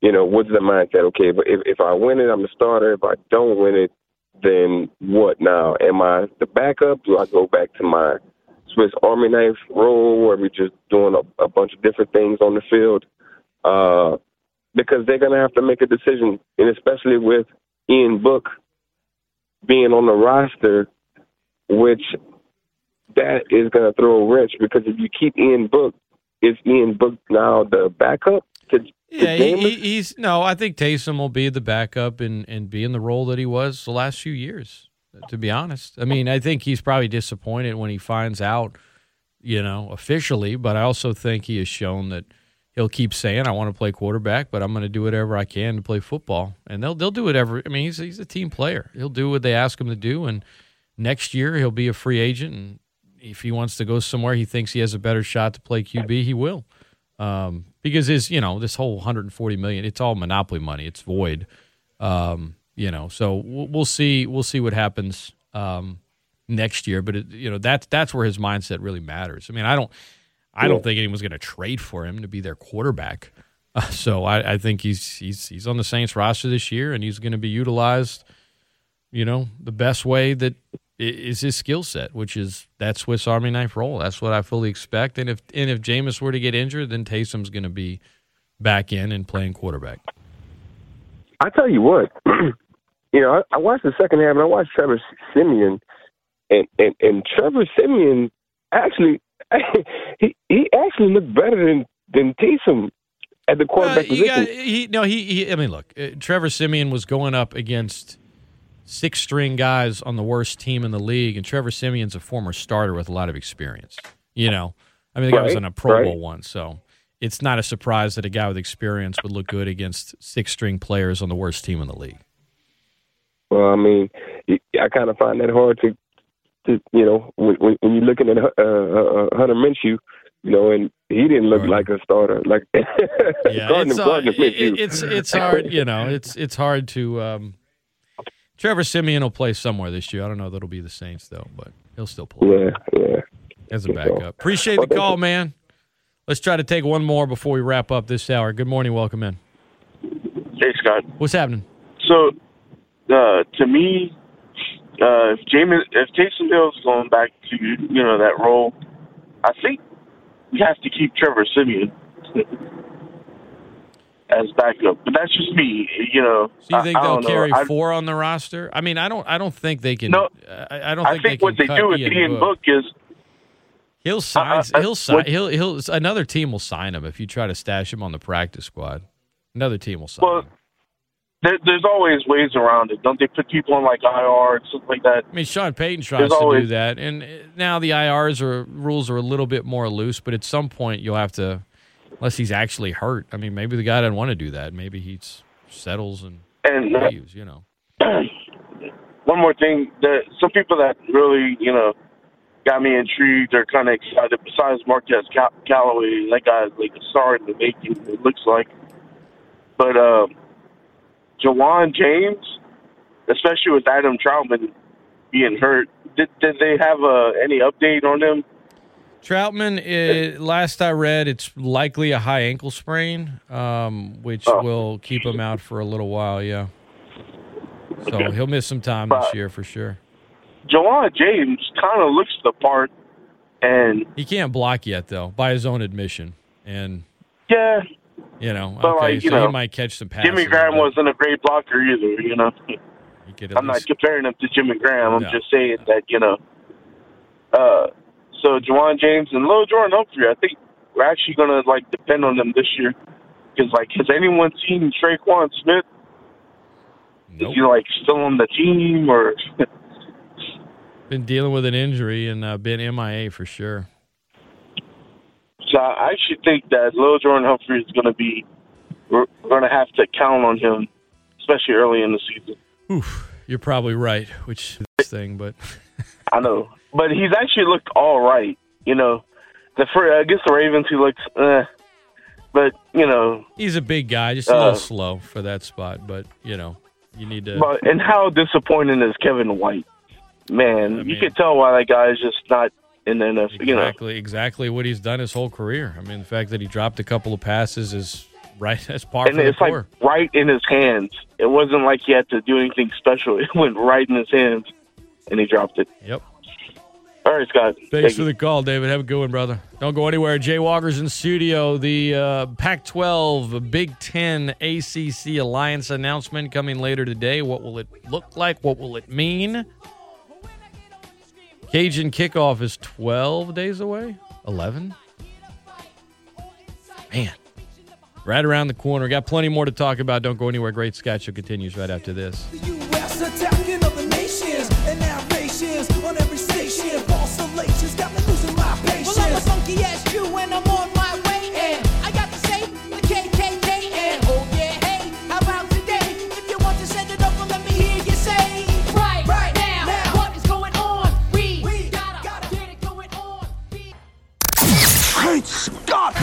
you know, what's the mindset? Okay, but if, if I win it, I'm the starter. If I don't win it, then what now? Am I the backup? Do I go back to my Swiss Army knife role where we're just doing a, a bunch of different things on the field? Uh, because they're going to have to make a decision, and especially with Ian Book being on the roster, which that is going to throw a wrench, because if you keep Ian Book, is Ian Book now the backup to – Yeah, he, he's no. I think Taysom will be the backup and, and be in the role that he was the last few years. To be honest, I mean, I think he's probably disappointed when he finds out, you know, officially. But I also think he has shown that he'll keep saying, "I want to play quarterback, but I'm going to do whatever I can to play football." And they'll they'll do whatever. I mean, he's he's a team player. He'll do what they ask him to do. And next year he'll be a free agent. And if he wants to go somewhere, he thinks he has a better shot to play Q B, he will. Um, because his, you know, this whole one hundred forty million dollars, it's all monopoly money. It's void, um, you know. So we'll see. We'll see what happens um, next year. But it, you know, that's that's where his mindset really matters. I mean, I don't, I don't think anyone's going to trade for him to be their quarterback. Uh, so I, I think he's he's he's on the Saints roster this year, and he's going to be utilized, you know, the best way that is his skill set, which is that Swiss Army knife role. That's what I fully expect. And if and if Jameis were to get injured, then Taysom's going to be back in and playing quarterback. I tell you what, you know, I, I watched the second half, and I watched Trevor Siemian, and, and, and Trevor Siemian actually he he actually looked better than than Taysom at the quarterback uh, position. Got, he, no, he, he. I mean, look, uh, Trevor Siemian was going up against six-string guys on the worst team in the league, and Trevor Siemian's a former starter with a lot of experience. You know, I mean, the guy right, was in a Pro right. Bowl once, so it's not a surprise that a guy with experience would look good against six-string players on the worst team in the league. Well, I mean, I kind of find that hard to, to you know, when, when you're looking at uh, uh, Hunter Minshew, you know, and he didn't look right. like a starter. Like, yeah, it's, hard, it, it's it's hard. You know, it's it's hard to. Um, Trevor Siemian will play somewhere this year. I don't know that it'll be the Saints, though, but he'll still play. Yeah, yeah. As a backup. Appreciate the call, man. Let's try to take one more before we wrap up this hour. Good morning. Welcome in. Hey, Scott. What's happening? So, uh, to me, uh, if Jameis, if Taysom Hill's going back to, you know, that role, I think we have to keep Trevor Siemian as backup, but that's just me, you know. So you think I, I they'll carry I, four on the roster? I mean, I don't, I don't think they can. No, I, I don't. Think I think they what can they do with Ian Book. Book is He'll sign. Uh, he'll sign. He'll, he'll. Another team will sign him if you try to stash him on the practice squad. Another team will sign. Well, him. There, there's always ways around it. Don't they put people on like I R and stuff like that? I mean, Sean Payton tries there's to always, do that, and now the I Rs are rules are a little bit more loose. But at some point, you'll have to, unless he's actually hurt. I mean, maybe the guy doesn't want to do that. Maybe he settles and, and leaves. Uh, you know. One more thing, that some people that really, you know, got me intrigued or kind of excited, besides Marquez Callaway, that guy's like a star in the making, it looks like. But uh, Jawan James, especially with Adam Trautman being hurt, did, did they have uh, any update on him? Trautman, it, last I read, it's likely a high ankle sprain, um, which oh. will keep him out for a little while, yeah. So okay. he'll miss some time but this year for sure. Jawan James kind of looks the part, and he can't block yet though, by his own admission. And yeah, you know, but okay, like, you so know, he might catch some passes. Jimmy Graham wasn't a great blocker either, you know. I'm least... not comparing him to Jimmy Graham. I'm no, just saying no. that you know. Uh, so Jawan James and Lil Jordan Humphrey, I think we're actually gonna like depend on them this year, because like has anyone seen Tre'Quan Smith? Nope. Is he, like, still on the team or – Been dealing with an injury and uh, been M I A for sure. So I actually think that Lil Jordan Humphrey is going to be – we're going to have to count on him, especially early in the season. Oof, you're probably right, which is this thing, but – I know. But he's actually looked all right, you know. The first, I guess the Ravens, he looks eh. But, you know – he's a big guy, just a uh, little slow for that spot, but, you know. You need to. But, and how disappointing is Kevin White? Man, I mean, you can tell why that guy is just not in the N F L. Exactly, you know. Exactly what he's done his whole career. I mean, the fact that he dropped a couple of passes is right. That's par for the course. And it's like right in his hands. It wasn't like he had to do anything special. It went right in his hands, and he dropped it. Yep. All right, Scott. Thanks for the call, David. Have a good one, brother. Don't go anywhere. Jay Walker's in studio. The uh, Pac twelve, Big ten, A C C Alliance announcement coming later today. What will it look like? What will it mean? Cajun kickoff is twelve days away? eleven? Man. Right around the corner. Got plenty more to talk about. Don't go anywhere. Great Scott Show continues right after this. The U S attacking other nations and navigations on every station. Got me losing my patience. Well, I'm a funky ass Jew and I'm on my way. And I got to say the K K K. And oh yeah, hey, how about today? If you want to send it over, let me hear you say right, right now, now. What is going on? We, we gotta, gotta get it going on. We... Great Scott!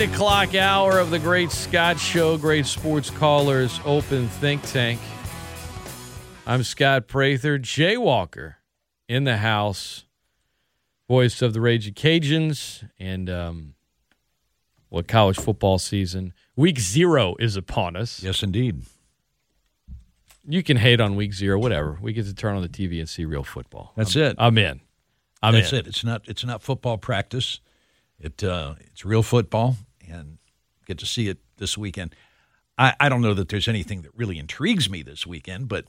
O'clock hour of the Great Scott Show, Great Sports Callers Open Think Tank. I'm Scott Prather. Jay Walker in the house, voice of the Ragin' Cajuns, and um, well, college football season. Week zero is upon us. Yes, indeed. You can hate on week zero, whatever. We get to turn on the T V and see real football. That's I'm, it. I'm in. I'm That's in. it. It's not. It's not football practice. It. Uh, it's real football. And get to see it this weekend. I, I don't know that there's anything that really intrigues me this weekend, but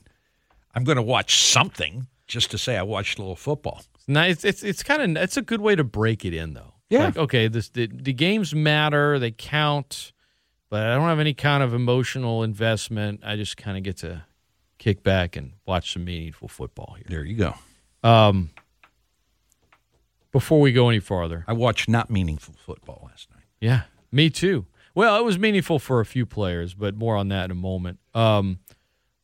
I'm going to watch something just to say I watched a little football. Now it's it's, it's kind of it's a good way to break it in though. Yeah. Like, okay, this the, the games matter, they count, but I don't have any kind of emotional investment. I just kind of get to kick back and watch some meaningful football here. There you go. Um, before we go any farther, I watched not meaningful football last night. Yeah. Me too. Well, it was meaningful for a few players, but more on that in a moment. Um,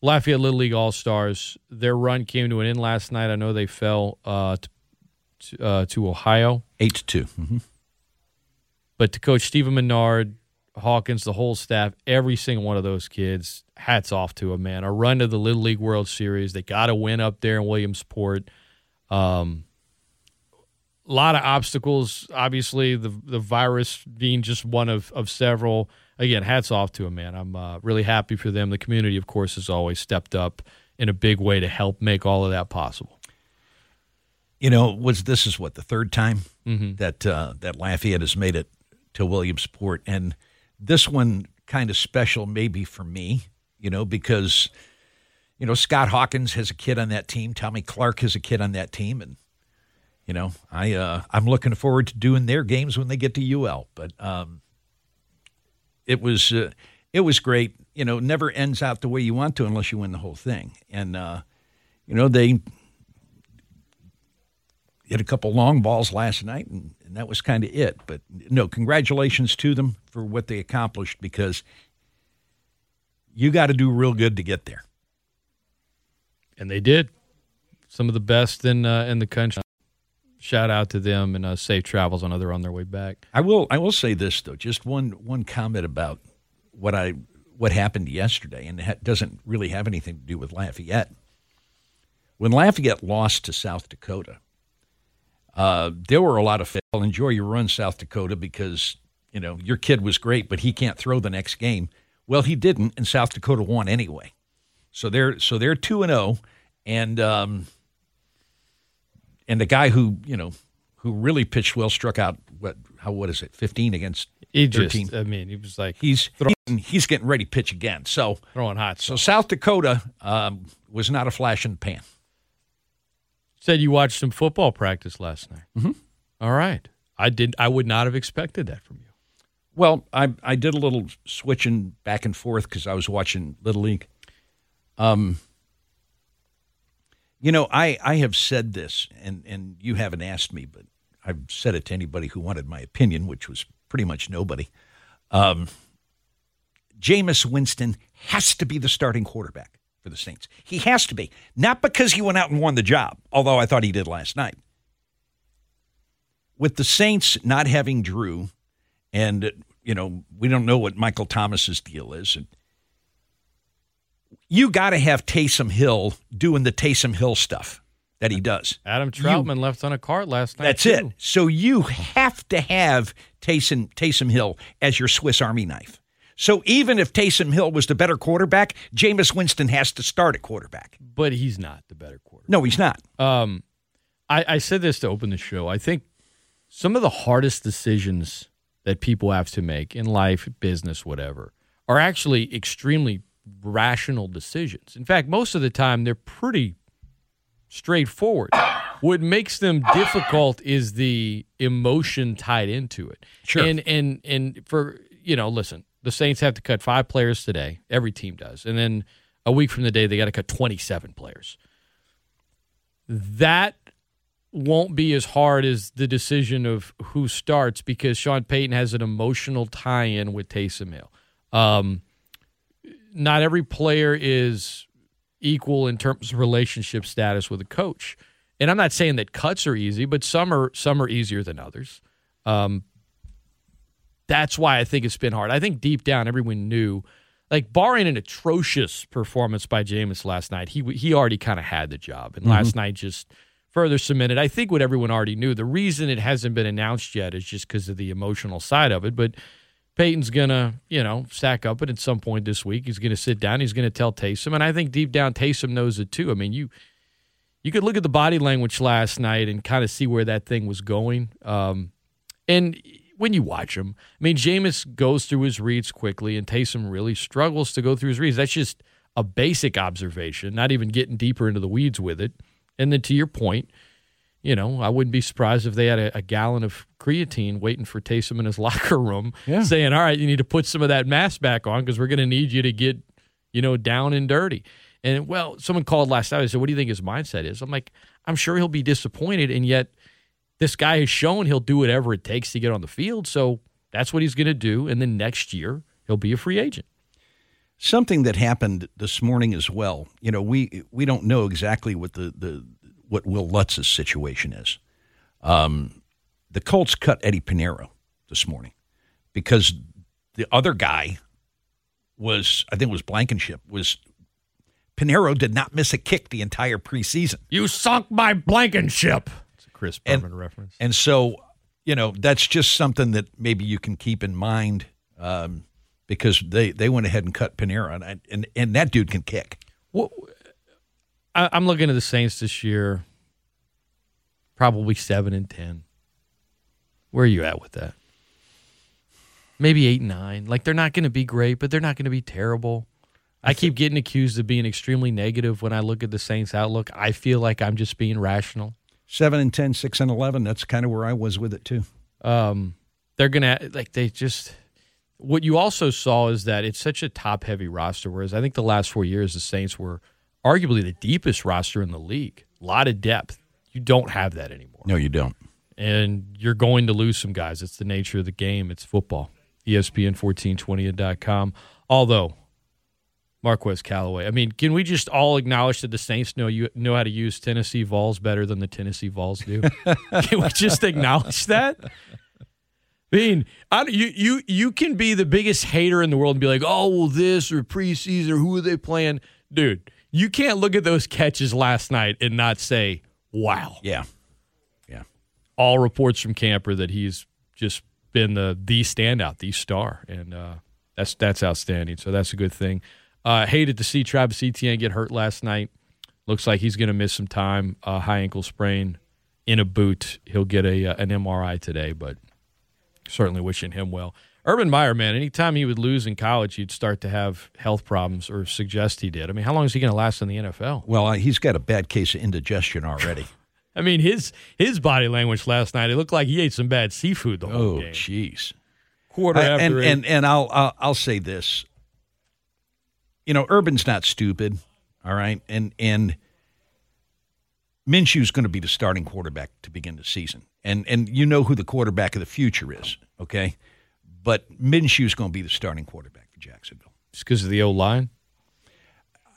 Lafayette Little League All-Stars, their run came to an end last night. I know they fell uh, to, uh, to Ohio. eight to two Mm-hmm. But to Coach Stephen Menard, Hawkins, the whole staff, every single one of those kids, hats off to them, man. A run to the Little League World Series. They got a win up there in Williamsport. Um, a lot of obstacles, obviously, the the virus being just one of, of several. Again, hats off to them, man. I'm uh, really happy for them. The community, of course, has always stepped up in a big way to help make all of that possible. You know, was this is what, the third time mm-hmm. that uh, that Lafayette has made it to Williamsport, and this one kind of special maybe for me, you know, because, you know, Scott Hawkins has a kid on that team, Tommy Clark has a kid on that team, and, you know, I, uh, I'm looking forward to doing their games when they get to U L, but um, it was uh, it was great. You know, never ends out the way you want to unless you win the whole thing, and, uh, you know, they hit a couple long balls last night, and, and that was kind of it. But, no, congratulations to them for what they accomplished, because you got to do real good to get there. And they did. Some of the best in uh, in the country. Shout out to them, and uh, safe travels on other on their way back. I will I will say this, though, just one one comment about what I what happened yesterday, and it doesn't really have anything to do with Lafayette. When Lafayette lost to South Dakota, Uh, there were a lot of, well, enjoy your run, South Dakota, because, you know, your kid was great, but he can't throw the next game. Well, he didn't, and South Dakota won anyway. So they're so they're two and zero, and um, and the guy who you know who really pitched well struck out what how what is it fifteen against thirteen. I mean, he was like he's throwing, he's getting ready to pitch again. So throwing hot. So South Dakota um, was not a flash in the pan. Said you watched some football practice last night. Mm-hmm. All right, I did. I would not have expected that from you. Well, I I did a little switching back and forth because I was watching Little League. Um, you know, I, I have said this, and and you haven't asked me, but I've said it to anybody who wanted my opinion, which was pretty much nobody. Um, Jameis Winston has to be the starting quarterback for the Saints. He has to be. Not because he went out and won the job, although I thought he did last night. With the Saints not having Drew, and, you know, we don't know what Michael Thomas's deal is. And you got to have Taysom Hill doing the Taysom Hill stuff that he does. Adam Trautman you, left on a cart last night. That's too. it. So you have to have Taysom, Taysom Hill as your Swiss Army knife. So even if Taysom Hill was the better quarterback, Jameis Winston has to start at quarterback. But he's not the better quarterback. No, he's not. Um, I, I said this to open the show. I think some of the hardest decisions that people have to make in life, business, whatever, are actually extremely rational decisions. In fact, most of the time they're pretty straightforward. What makes them difficult is the emotion tied into it. Sure. And, and, and for, you know, listen, the Saints have to cut five players today. Every team does. And then a week from the day, they got to cut twenty-seven players. That won't be as hard as the decision of who starts, because Sean Payton has an emotional tie-in with Taysom Hill. Um, not every player is equal in terms of relationship status with a coach. And I'm not saying that cuts are easy, but some are, some are easier than others. Um That's why I think it's been hard. I think deep down everyone knew, like barring an atrocious performance by Jameis last night, he he already kind of had the job. And mm-hmm. last night just further cemented, I think, what everyone already knew. The reason it hasn't been announced yet is just because of the emotional side of it. But Peyton's going to, you know, sack up it at some point this week. He's going to sit down. He's going to tell Taysom. And I think deep down Taysom knows it too. I mean, you you could look at the body language last night and kind of see where that thing was going. Um, and when you watch him, I mean, Jameis goes through his reads quickly, and Taysom really struggles to go through his reads. That's just a basic observation, not even getting deeper into the weeds with it. And then to your point, you know, I wouldn't be surprised if they had a, a gallon of creatine waiting for Taysom in his locker room, yeah. saying, all right, you need to put some of that mass back on because we're going to need you to get, you know, down and dirty. And, well, someone called last night and said, what do you think his mindset is? I'm like, I'm sure he'll be disappointed, and yet – this guy has shown he'll do whatever it takes to get on the field, so that's what he's going to do, and then next year he'll be a free agent. Something that happened this morning as well, you know, we we don't know exactly what the, the what Will Lutz's situation is. Um, the Colts cut Eddie Pinheiro this morning because the other guy was, I think it was Blankenship, was Pinheiro did not miss a kick the entire preseason. You sunk my Blankenship. It's a Chris Berman reference. And so, you know, that's just something that maybe you can keep in mind um, because they, they went ahead and cut Pinheiro, and, and, and that dude can kick. What, I, I'm looking at the Saints this year, probably seven and ten. Where are you at with that? Maybe eight and nine. Like, they're not going to be great, but they're not going to be terrible. I keep getting accused of being extremely negative when I look at the Saints' outlook. I feel like I'm just being rational. Seven and ten, six and eleven. That's kind of where I was with it too. Um, they're gonna like they just. What you also saw is that it's such a top-heavy roster. Whereas I think the last four years the Saints were arguably the deepest roster in the league. A lot of depth. You don't have that anymore. No, you don't. And you're going to lose some guys. It's the nature of the game. It's football. E S P N fourteen twenty dot com. Although. Marquez Callaway. I mean, can we just all acknowledge that the Saints know you know how to use Tennessee Vols better than the Tennessee Vols do? Can we just acknowledge that? I mean, I, you you you can be the biggest hater in the world and be like, oh, well, this or preseason or who are they playing? Dude, you can't look at those catches last night and not say, wow. Yeah. Yeah. All reports from Camper that he's just been the, the standout, the star, and uh, that's that's outstanding. So that's a good thing. Uh, hated to see Travis Etienne get hurt last night. Looks like he's going to miss some time. Uh, high ankle sprain in a boot. He'll get a uh, an M R I today, but certainly wishing him well. Urban Meyer, man, anytime he would lose in college, he'd start to have health problems or suggest he did. I mean, how long is he going to last in the N F L? Well, uh, he's got a bad case of indigestion already. I mean, his his body language last night, it looked like he ate some bad seafood the whole oh, game. Oh, jeez. Quarter uh, after and, eight. And, and I'll, I'll, I'll say this. You know, Urban's not stupid, all right? And and Minshew's going to be the starting quarterback to begin the season. And and you know who the quarterback of the future is, okay? But Minshew's going to be the starting quarterback for Jacksonville. It's because of the O-line?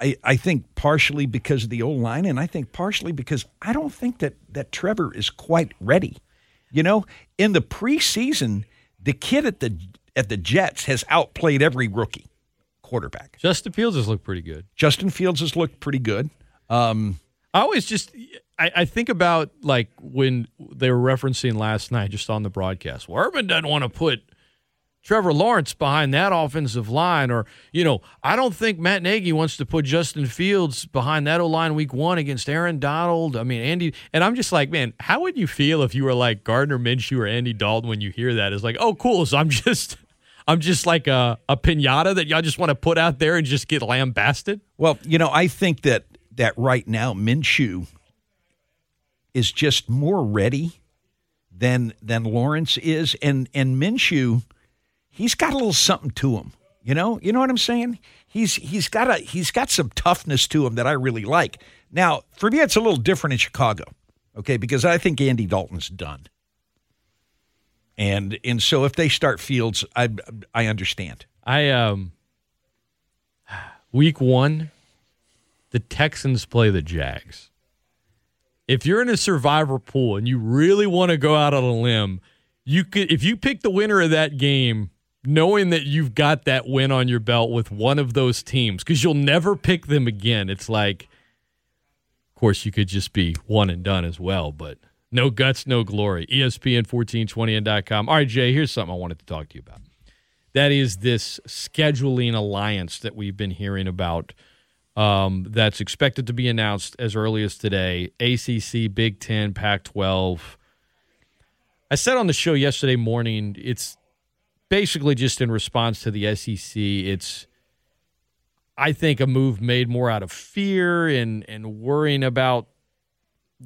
I, I think partially because of the O-line, and I think partially because I don't think that, that Trevor is quite ready. You know, in the preseason, the kid at the at the Jets has outplayed every rookie quarterback. Justin Fields has looked pretty good. Justin Fields has looked pretty good. Um, I always just I, I think about like when they were referencing last night just on the broadcast. Well, Urban doesn't want to put Trevor Lawrence behind that offensive line, or you know, I don't think Matt Nagy wants to put Justin Fields behind that O-line week one against Aaron Donald. I mean, Andy, and I'm just like, man, how would you feel if you were like Gardner Minshew or Andy Dalton when you hear that? It's like, oh, cool. So I'm just. I'm just like a, a piñata that y'all just want to put out there and just get lambasted? Well, you know, I think that, that right now Minshew is just more ready than than Lawrence is. And and Minshew, he's got a little something to him. You know, you know what I'm saying? He's he's got a he's got some toughness to him that I really like. Now, for me it's a little different in Chicago, okay, because I think Andy Dalton's done. And and so if they start Fields, I I understand. I um, week one, the Texans play the Jags. If you're in a survivor pool and you really want to go out on a limb, you could if you pick the winner of that game, knowing that you've got that win on your belt with one of those teams, because you'll never pick them again. It's like, of course, you could just be one and done as well, but. No guts, no glory. E S P N fourteen twenty N dot com. All right, Jay, here's something I wanted to talk to you about. That is this scheduling alliance that we've been hearing about um, that's expected to be announced as early as today. A C C, Big ten, Pac twelve. I said on the show yesterday morning, it's basically just in response to the S E C. It's, I think, a move made more out of fear and, and worrying about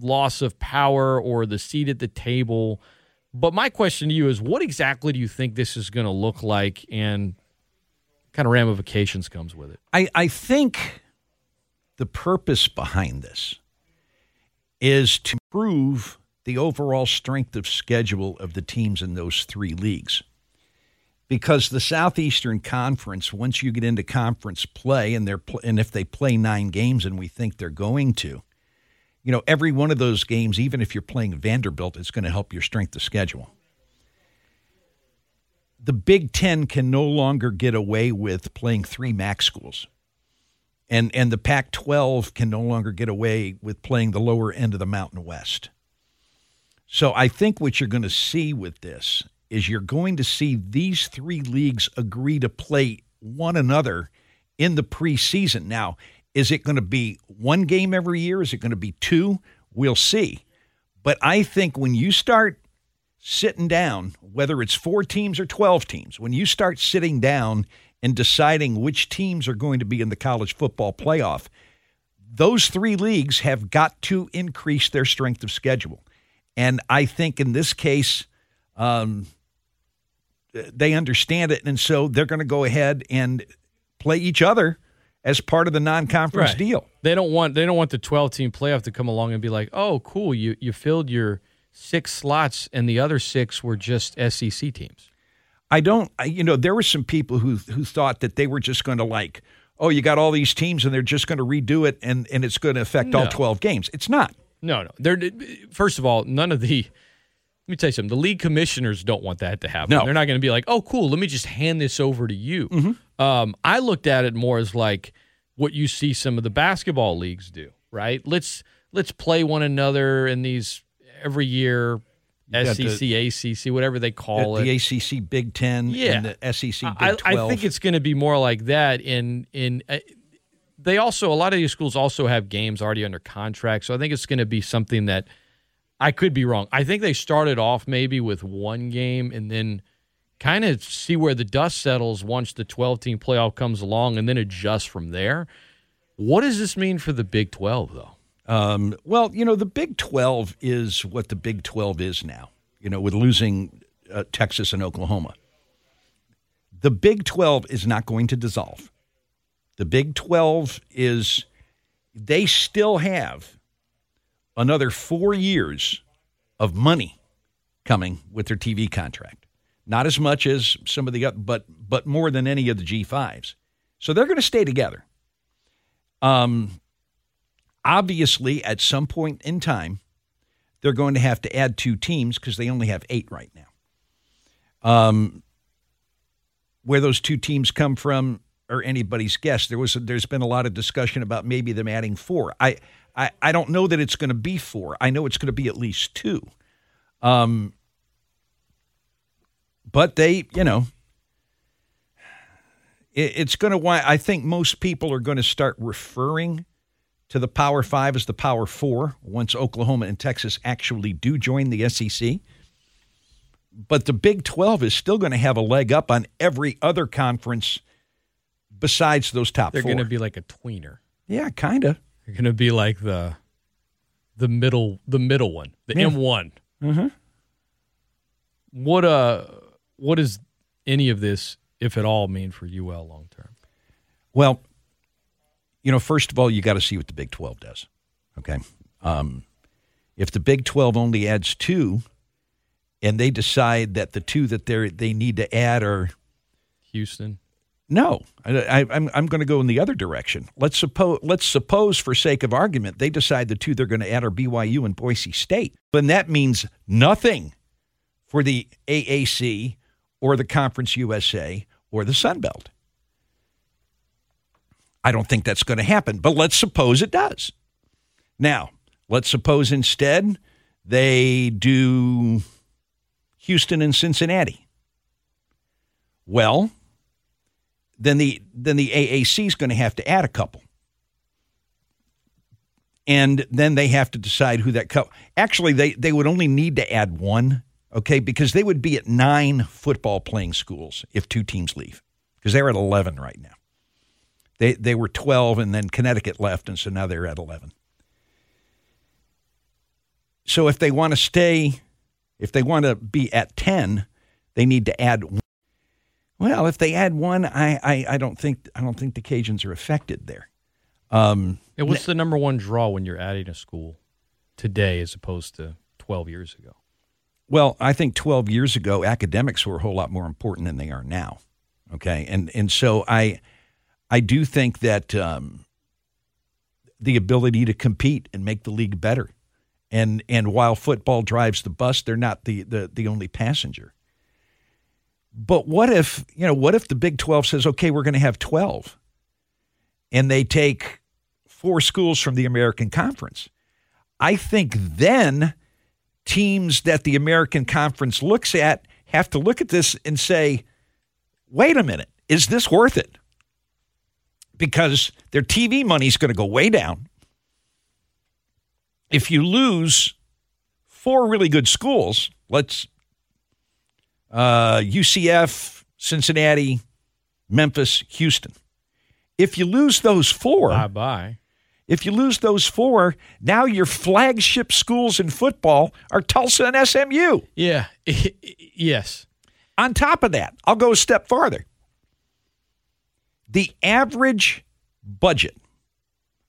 loss of power or the seat at the table. But my question to you is, what exactly do you think this is going to look like and what kind of ramifications comes with it? I, I think the purpose behind this is to prove the overall strength of schedule of the teams in those three leagues. Because the Southeastern Conference, once you get into conference play, and they're pl- and if they play nine games and we think they're going to, you know, every one of those games, even if you're playing Vanderbilt, it's going to help your strength of schedule. The Big Ten can no longer get away with playing three MAC schools. And and the Pac twelve can no longer get away with playing the lower end of the Mountain West. So I think what you're going to see with this is you're going to see these three leagues agree to play one another in the preseason. Now, is it going to be one game every year? Is it going to be two? We'll see. But I think when you start sitting down, whether it's four teams or twelve teams, when you start sitting down and deciding which teams are going to be in the college football playoff, those three leagues have got to increase their strength of schedule. And I think in this case, um, they understand it, and so they're going to go ahead and play each other as part of the non-conference right. deal. They don't want they don't want the twelve-team playoff to come along and be like, oh, cool, you you filled your six slots, and the other six were just S E C teams. I don't, you know, there were some people who who thought that they were just going to like, oh, you got all these teams and they're just going to redo it and, and it's going to affect no. all twelve games. It's not. No, no. They're, first of all, none of the, let me tell you something, the league commissioners don't want that to happen. No. They're not going to be like, oh, cool, let me just hand this over to you. Mm-hmm. Um, I looked at it more as like what you see some of the basketball leagues do, right? Let's let's play one another in these every year. S E C, the, A C C, whatever they call the, it. The A C C, Big Ten, yeah. and the S E C, Big twelve. I, I think it's going to be more like that. In in uh, they also a lot of these schools also have games already under contract, so I think it's going to be something that I could be wrong. I think they started off maybe with one game and then kind of see where the dust settles once the twelve-team playoff comes along, and then adjust from there. What does this mean for the Big twelve, though? Um, well, you know, the Big twelve is what the Big twelve is now, you know, with losing uh, Texas and Oklahoma. The Big twelve is not going to dissolve. The Big twelve is, they still have another four years of money coming with their T V contract. Not as much as some of the other, but, but more than any of the G fives. So they're going to stay together. Um, Obviously, at some point in time, they're going to have to add two teams because they only have eight right now. Um, where those two teams come from are anybody's guess. There was, there's been a lot of discussion about maybe them adding four. I, I, I don't know that it's going to be four. I know it's going to be at least two. Um, but they, you know, it, it's going to. Why I think most people are going to start referring to the Power Five as the Power Four once Oklahoma and Texas actually do join the S E C. But the Big twelve is still going to have a leg up on every other conference besides those top They're four. They're going to be like a tweener. Yeah, kind of. They're going to be like the the middle the middle one, the yeah. M one. Mm-hmm. What, uh, what does any of this, if at all, mean for U L long term? Well, you know, first of all, you got to see what the Big twelve does, okay? Um, if the Big twelve only adds two and they decide that the two that they they need to add are Houston. No, I, I, I'm I'm going to go in the other direction. Let's suppose, let's suppose for sake of argument, they decide the two they're going to add are B Y U and Boise State. Then that means nothing for the A A C or the Conference U S A or the Sun Belt. I don't think that's going to happen, but let's suppose it does. Now, let's suppose instead they do Houston and Cincinnati. Well, then the then the A A C is going to have to add a couple. And then they have to decide who that couple. Actually, they, they would only need to add one, okay, because they would be at nine football playing schools if two teams leave, because they're at eleven right now. They they were twelve, and then Connecticut left, and so now they're at eleven. So if they want to stay, if they want to be at ten, they need to add one. Well, if they add one, I, I, I don't think I don't think the Cajuns are affected there. Um, and what's the number one draw when you're adding a school today as opposed to twelve years ago? Well, I think twelve years ago, academics were a whole lot more important than they are now. Okay, and and so I. I do think that um, the ability to compete and make the league better. And and while football drives the bus, they're not the, the, the only passenger. But what if, you know, what if the Big twelve says, okay, we're going to have twelve, and they take four schools from the American Conference? I think then teams that the American Conference looks at have to look at this and say, wait a minute, is this worth it? Because their T V money's going to go way down. If you lose four really good schools, let's uh, U C F, Cincinnati, Memphis, Houston. If you lose those four, bye bye. If you lose those four, now your flagship schools in football are Tulsa and S M U. Yeah. Yes. On top of that, I'll go a step farther. The average budget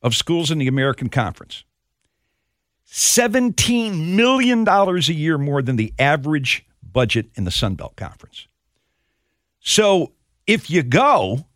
of schools in the American Conference, seventeen million dollars a year more than the average budget in the Sun Belt Conference. So if you go,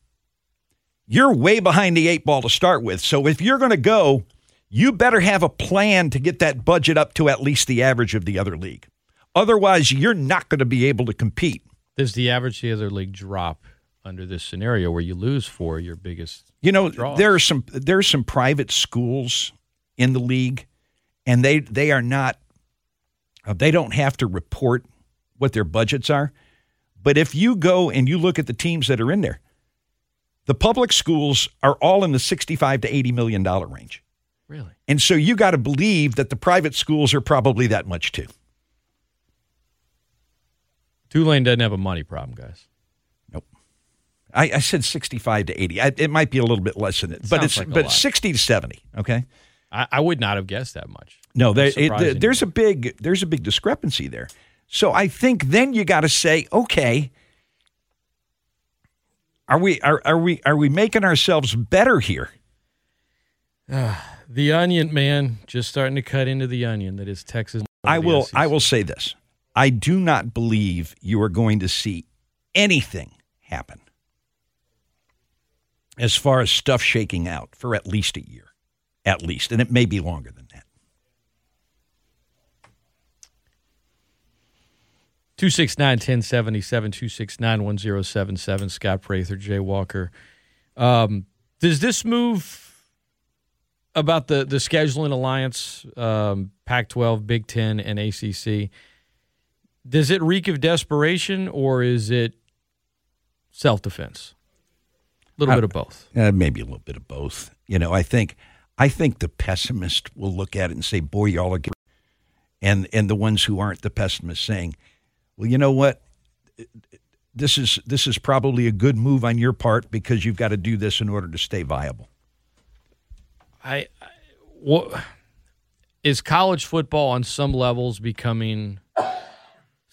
you're way behind the eight ball to start with. So if you're going to go, you better have a plan to get that budget up to at least the average of the other league. Otherwise, you're not going to be able to compete. Does the average of the other league drop under this scenario where you lose four of your biggest You know, draws? there are some there are some private schools in the league, and they they are not they don't have to report what their budgets are. But if you go and you look at the teams that are in there, the public schools are all in the sixty-five to eighty million dollars range. Really? And so you got to believe that the private schools are probably that much too. Tulane doesn't have a money problem, guys. Nope. I, I said sixty-five to eighty. I, it might be a little bit less than it, it but it's like but lot. sixty to seventy. Okay. I, I would not have guessed that much. No, there, it, there's a big there's a big discrepancy there. So I think then you got to say, okay, are we are are we are we making ourselves better here? Uh, the onion, man, just starting to cut into the onion that is Texas. I will S E C. I will say this. I do not believe you are going to see anything happen as far as stuff shaking out for at least a year, at least. And it may be longer than that. two six nine, one oh seven seven, two six nine, one oh seven seven, Scott Prather, Jay Walker. Um, does this move about the, the scheduling alliance, um, Pac twelve, Big ten, and A C C, does it reek of desperation, or is it self-defense? A little I, bit of both. Uh, maybe a little bit of both. You know, I think I think the pessimist will look at it and say, boy, y'all are getting... And, and the ones who aren't the pessimists saying, well, you know what? This is this is probably a good move on your part because you've got to do this in order to stay viable. I, I what, is college football on some levels becoming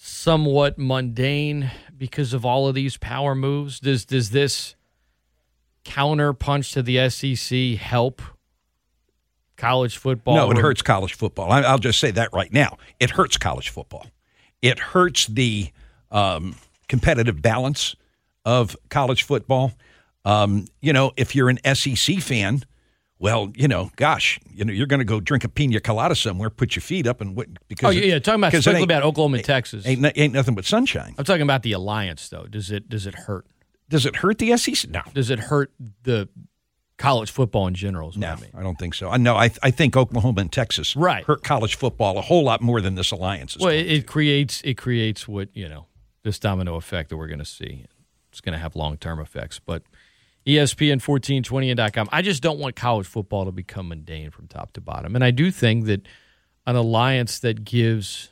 somewhat mundane because of all of these power moves? Does does this counter punch to the S E C help college football? No, it or- hurts college football. I, I'll just say that right now. It hurts college football. It hurts the um, competitive balance of college football. Um, you know, if you're an S E C fan, well, you know, gosh, you know, you're going to go drink a pina colada somewhere, put your feet up, and what? Because oh yeah, it, yeah. talking about specifically about Oklahoma and Texas, ain't, ain't, ain't nothing but sunshine. I'm talking about the alliance, though. Does it does it hurt? Does it hurt the S E C? No. Does it hurt the college football in general? Is what no, I, mean. I don't think so. I know. I th- I think Oklahoma and Texas right. hurt college football a whole lot more than this alliance is. Well, it, it creates it creates what you know this domino effect that we're going to see. It's going to have long term effects. But E S P N fourteen twenty dot com. I just don't want college football to become mundane from top to bottom, and I do think that an alliance that gives,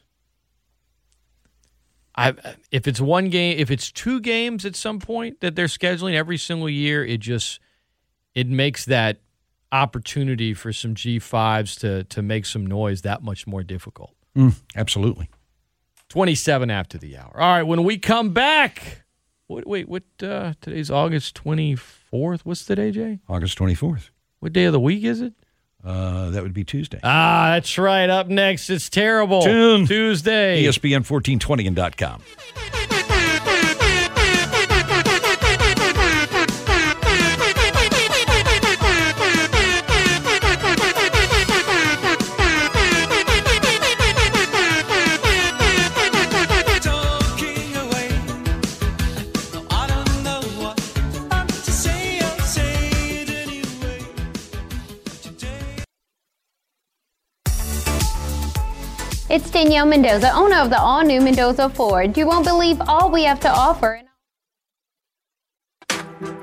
I if it's one game, if it's two games at some point that they're scheduling every single year, it just it makes that opportunity for some G fives to to make some noise that much more difficult. Mm, absolutely. twenty-seven after the hour. All right, when we come back, what, wait, what? Uh, today's August twenty-fourth. What's today, Jay? August twenty-fourth. What day of the week is it? Uh, that would be Tuesday. Ah, that's right. Up next, it's terrible. Tune. Tuesday. E S P N fourteen twenty and dot com. It's Danielle Mendoza, owner of the all-new Mendoza Ford. You won't believe all we have to offer.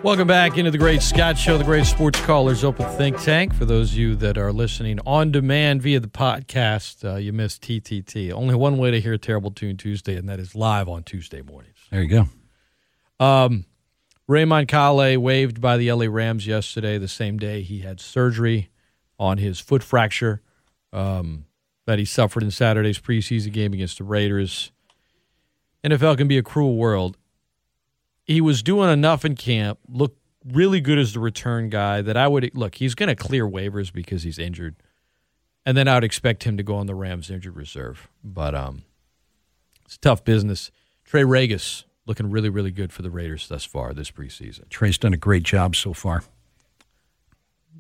Welcome back into the Great Scott Show, the Great Sports Callers Open Think Tank. For those of you that are listening on demand via the podcast, uh, you missed T T T. Only one way to hear Terrible Tune Tuesday, and that is live on Tuesday mornings. There you go. Um, Raymond Kale waived by the L A Rams yesterday, the same day he had surgery on his foot fracture um, that he suffered in Saturday's preseason game against the Raiders. N F L can be a cruel world. He was doing enough in camp, looked really good as the return guy that I would – look, he's going to clear waivers because he's injured, and then I would expect him to go on the Rams' injured reserve. But um, it's tough business. Trey Regis looking really, really good for the Raiders thus far this preseason. Trey's done a great job so far.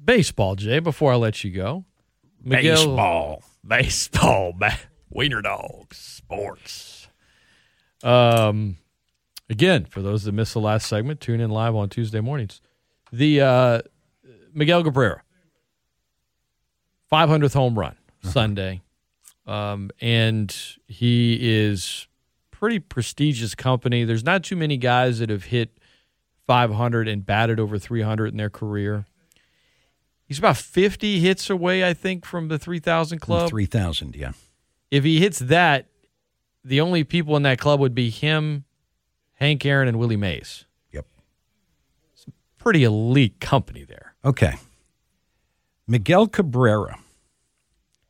Baseball, Jay, before I let you go. Miguel, baseball. Baseball. Ba- Wiener dog. Sports. Um – Again, for those that missed the last segment, tune in live on Tuesday mornings. The uh, Miguel Cabrera, five hundredth home run uh-huh. Sunday, um, and he is pretty prestigious company. There's not too many guys that have hit five hundred and batted over three hundred in their career. He's about fifty hits away, I think, from the three thousand club. three thousand, yeah. If he hits that, the only people in that club would be him, Hank Aaron, and Willie Mays. Yep. It's a pretty elite company there. Okay. Miguel Cabrera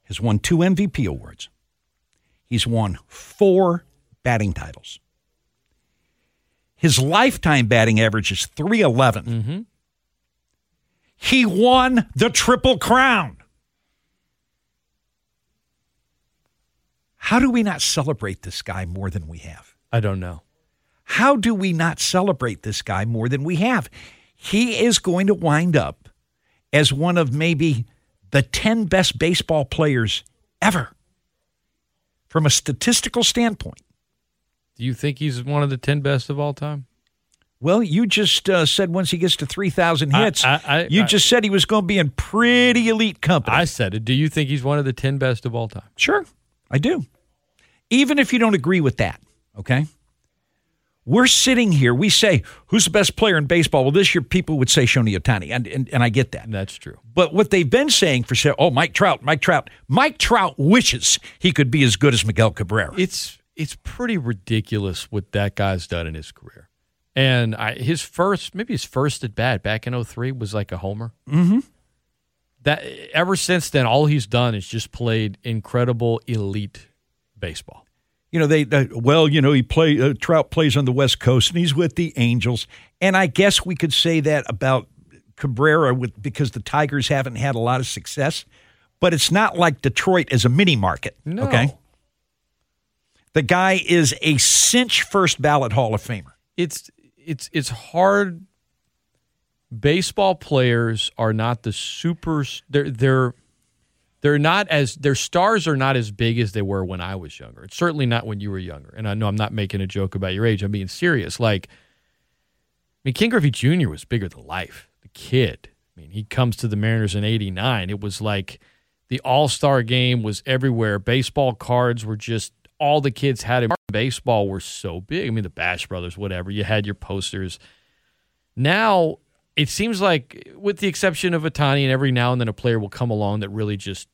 has won two M V P awards. He's won four batting titles. His lifetime batting average is three eleven. Mm-hmm. He won the Triple Crown. How do we not celebrate this guy more than we have? I don't know. How do we not celebrate this guy more than we have? He is going to wind up as one of maybe the ten best baseball players ever from a statistical standpoint. Do you think he's one of the ten best of all time? Well, you just uh, said once he gets to three thousand hits, I, I, I, you I, just said he was going to be in pretty elite company. I said it. Do you think he's one of the ten best of all time? Sure, I do. Even if you don't agree with that, okay? We're sitting here, we say, who's the best player in baseball? Well, this year people would say Shohei Ohtani, and, and, and I get that. That's true. But what they've been saying for, oh, Mike Trout, Mike Trout. Mike Trout wishes he could be as good as Miguel Cabrera. It's it's pretty ridiculous what that guy's done in his career. And I, his first, maybe his first at-bat back in oh three was like a homer. Mm-hmm. That, ever since then, all he's done is just played incredible elite baseball. You know, they, uh, well, you know, he play uh, Trout plays on the West Coast, and he's with the Angels. And I guess we could say that about Cabrera with because the Tigers haven't had a lot of success. But it's not like Detroit as a mini-market, no. Okay? The guy is a cinch first ballot Hall of Famer. It's it's It's hard. Baseball players are not the supers. They're... they're They're not as their stars are not as big as they were when I was younger. It's certainly not when you were younger. And I know I'm not making a joke about your age. I'm being serious. Like, I mean, Ken Griffey Junior was bigger than life. The kid. I mean, he comes to the Mariners in eighty-nine. It was like the All-Star game was everywhere. Baseball cards were just all the kids had in baseball were so big. I mean, the Bash Brothers, whatever. You had your posters. Now it seems like, with the exception of Ohtani, and every now and then a player will come along that really just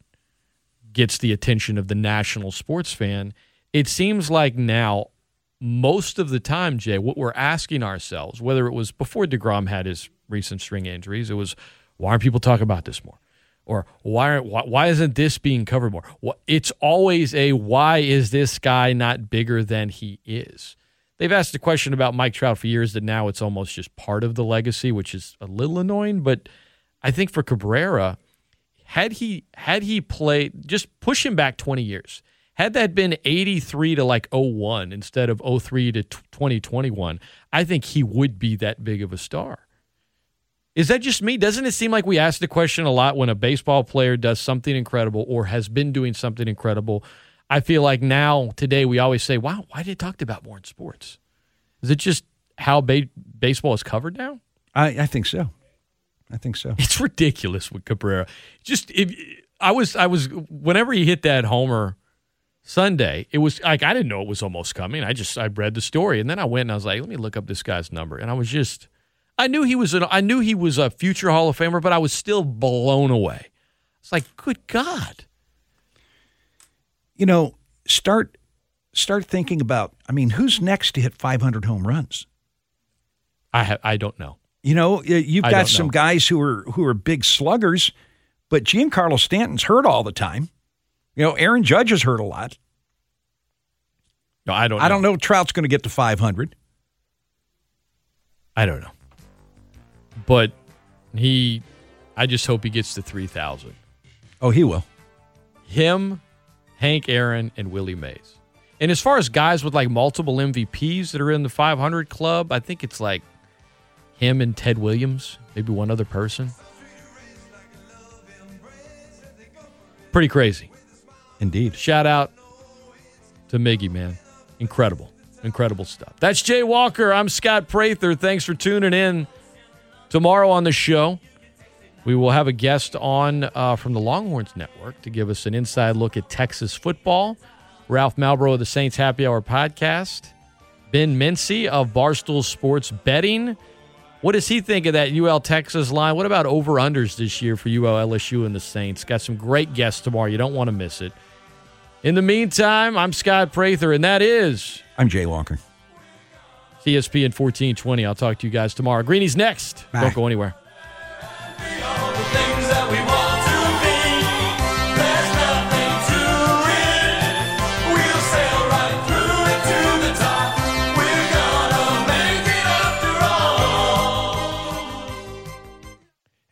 gets the attention of the national sports fan. It seems like now, most of the time, Jay, what we're asking ourselves, whether it was before DeGrom had his recent string injuries, it was, why aren't people talking about this more? Or why aren't why, why isn't this being covered more? It's always a, why is this guy not bigger than he is? They've asked the question about Mike Trout for years that now it's almost just part of the legacy, which is a little annoying. But I think for Cabrera, Had he had he played, just push him back twenty years, had that been eighty-three to like oh one instead of oh three to twenty twenty-one, I think he would be that big of a star. Is that just me? Doesn't it seem like we ask the question a lot when a baseball player does something incredible or has been doing something incredible? I feel like now, today, we always say, wow, why did it talked about more in sports? Is it just how ba- baseball is covered now? I, I think so. I think so. It's ridiculous with Cabrera. Just if, I was, I was. Whenever he hit that homer Sunday, it was like I didn't know it was almost coming. I just I read the story, and then I went and I was like, let me look up this guy's number. And I was just I knew he was an I knew he was a future Hall of Famer, but I was still blown away. It's like, good God. You know, start start thinking about. I mean, who's next to hit five hundred home runs? I ha- I don't know. You know, you've got some know. guys who are who are big sluggers, but Giancarlo Stanton's hurt all the time. You know, Aaron Judge has hurt a lot. No, I don't know. I don't know if Trout's going to get to five hundred. I don't know. But he, I just hope he gets to three thousand. Oh, he will. Him, Hank Aaron, and Willie Mays. And as far as guys with like multiple M V Ps that are in the five hundred club, I think it's like him and Ted Williams, maybe one other person. Pretty crazy. Indeed. Shout out to Miggy, man. Incredible. Incredible stuff. That's Jay Walker. I'm Scott Prather. Thanks for tuning in. Tomorrow on the show, we will have a guest on uh, from the Longhorns Network to give us an inside look at Texas football. Ralph Malbro of the Saints Happy Hour podcast. Ben Mincy of Barstool Sports Betting. What does he think of that U L Texas line? What about over-unders this year for U L, L S U, and the Saints? Got some great guests tomorrow. You don't want to miss it. In the meantime, I'm Scott Prather, and that is... I'm Jay Walker. C S P N fourteen twenty. I'll talk to you guys tomorrow. Greeny's next. Bye. Don't go anywhere.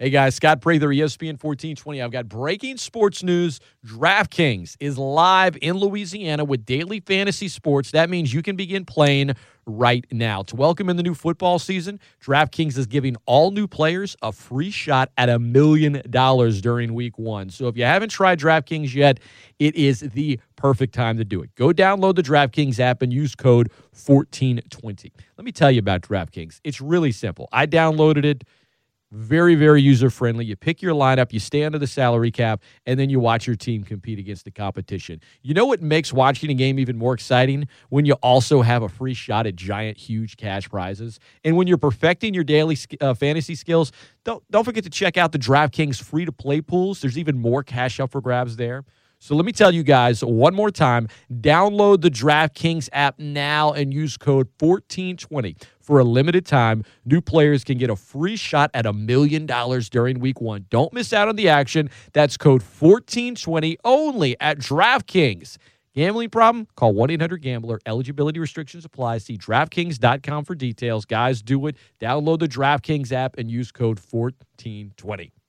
Hey, guys, Scott Prather, E S P N fourteen twenty. I've got breaking sports news. DraftKings is live in Louisiana with daily fantasy sports. That means you can begin playing right now. To welcome in the new football season, DraftKings is giving all new players a free shot at a million dollars during week one. So if you haven't tried DraftKings yet, it is the perfect time to do it. Go download the DraftKings app and use code fourteen twenty. Let me tell you about DraftKings. It's really simple. I downloaded it. Very, very user-friendly. You pick your lineup, you stay under the salary cap, and then you watch your team compete against the competition. You know what makes watching a game even more exciting? When you also have a free shot at giant, huge cash prizes. And when you're perfecting your daily uh, fantasy skills, don't, don't forget to check out the DraftKings free-to-play pools. There's even more cash up for grabs there. So let me tell you guys one more time, download the DraftKings app now and use code fourteen twenty. For a limited time, new players can get a free shot at a million dollars during week one. Don't miss out on the action. That's code fourteen twenty only at DraftKings. Gambling problem? Call one eight hundred gambler. Eligibility restrictions apply. See DraftKings dot com for details. Guys, do it. Download the DraftKings app and use code fourteen twenty.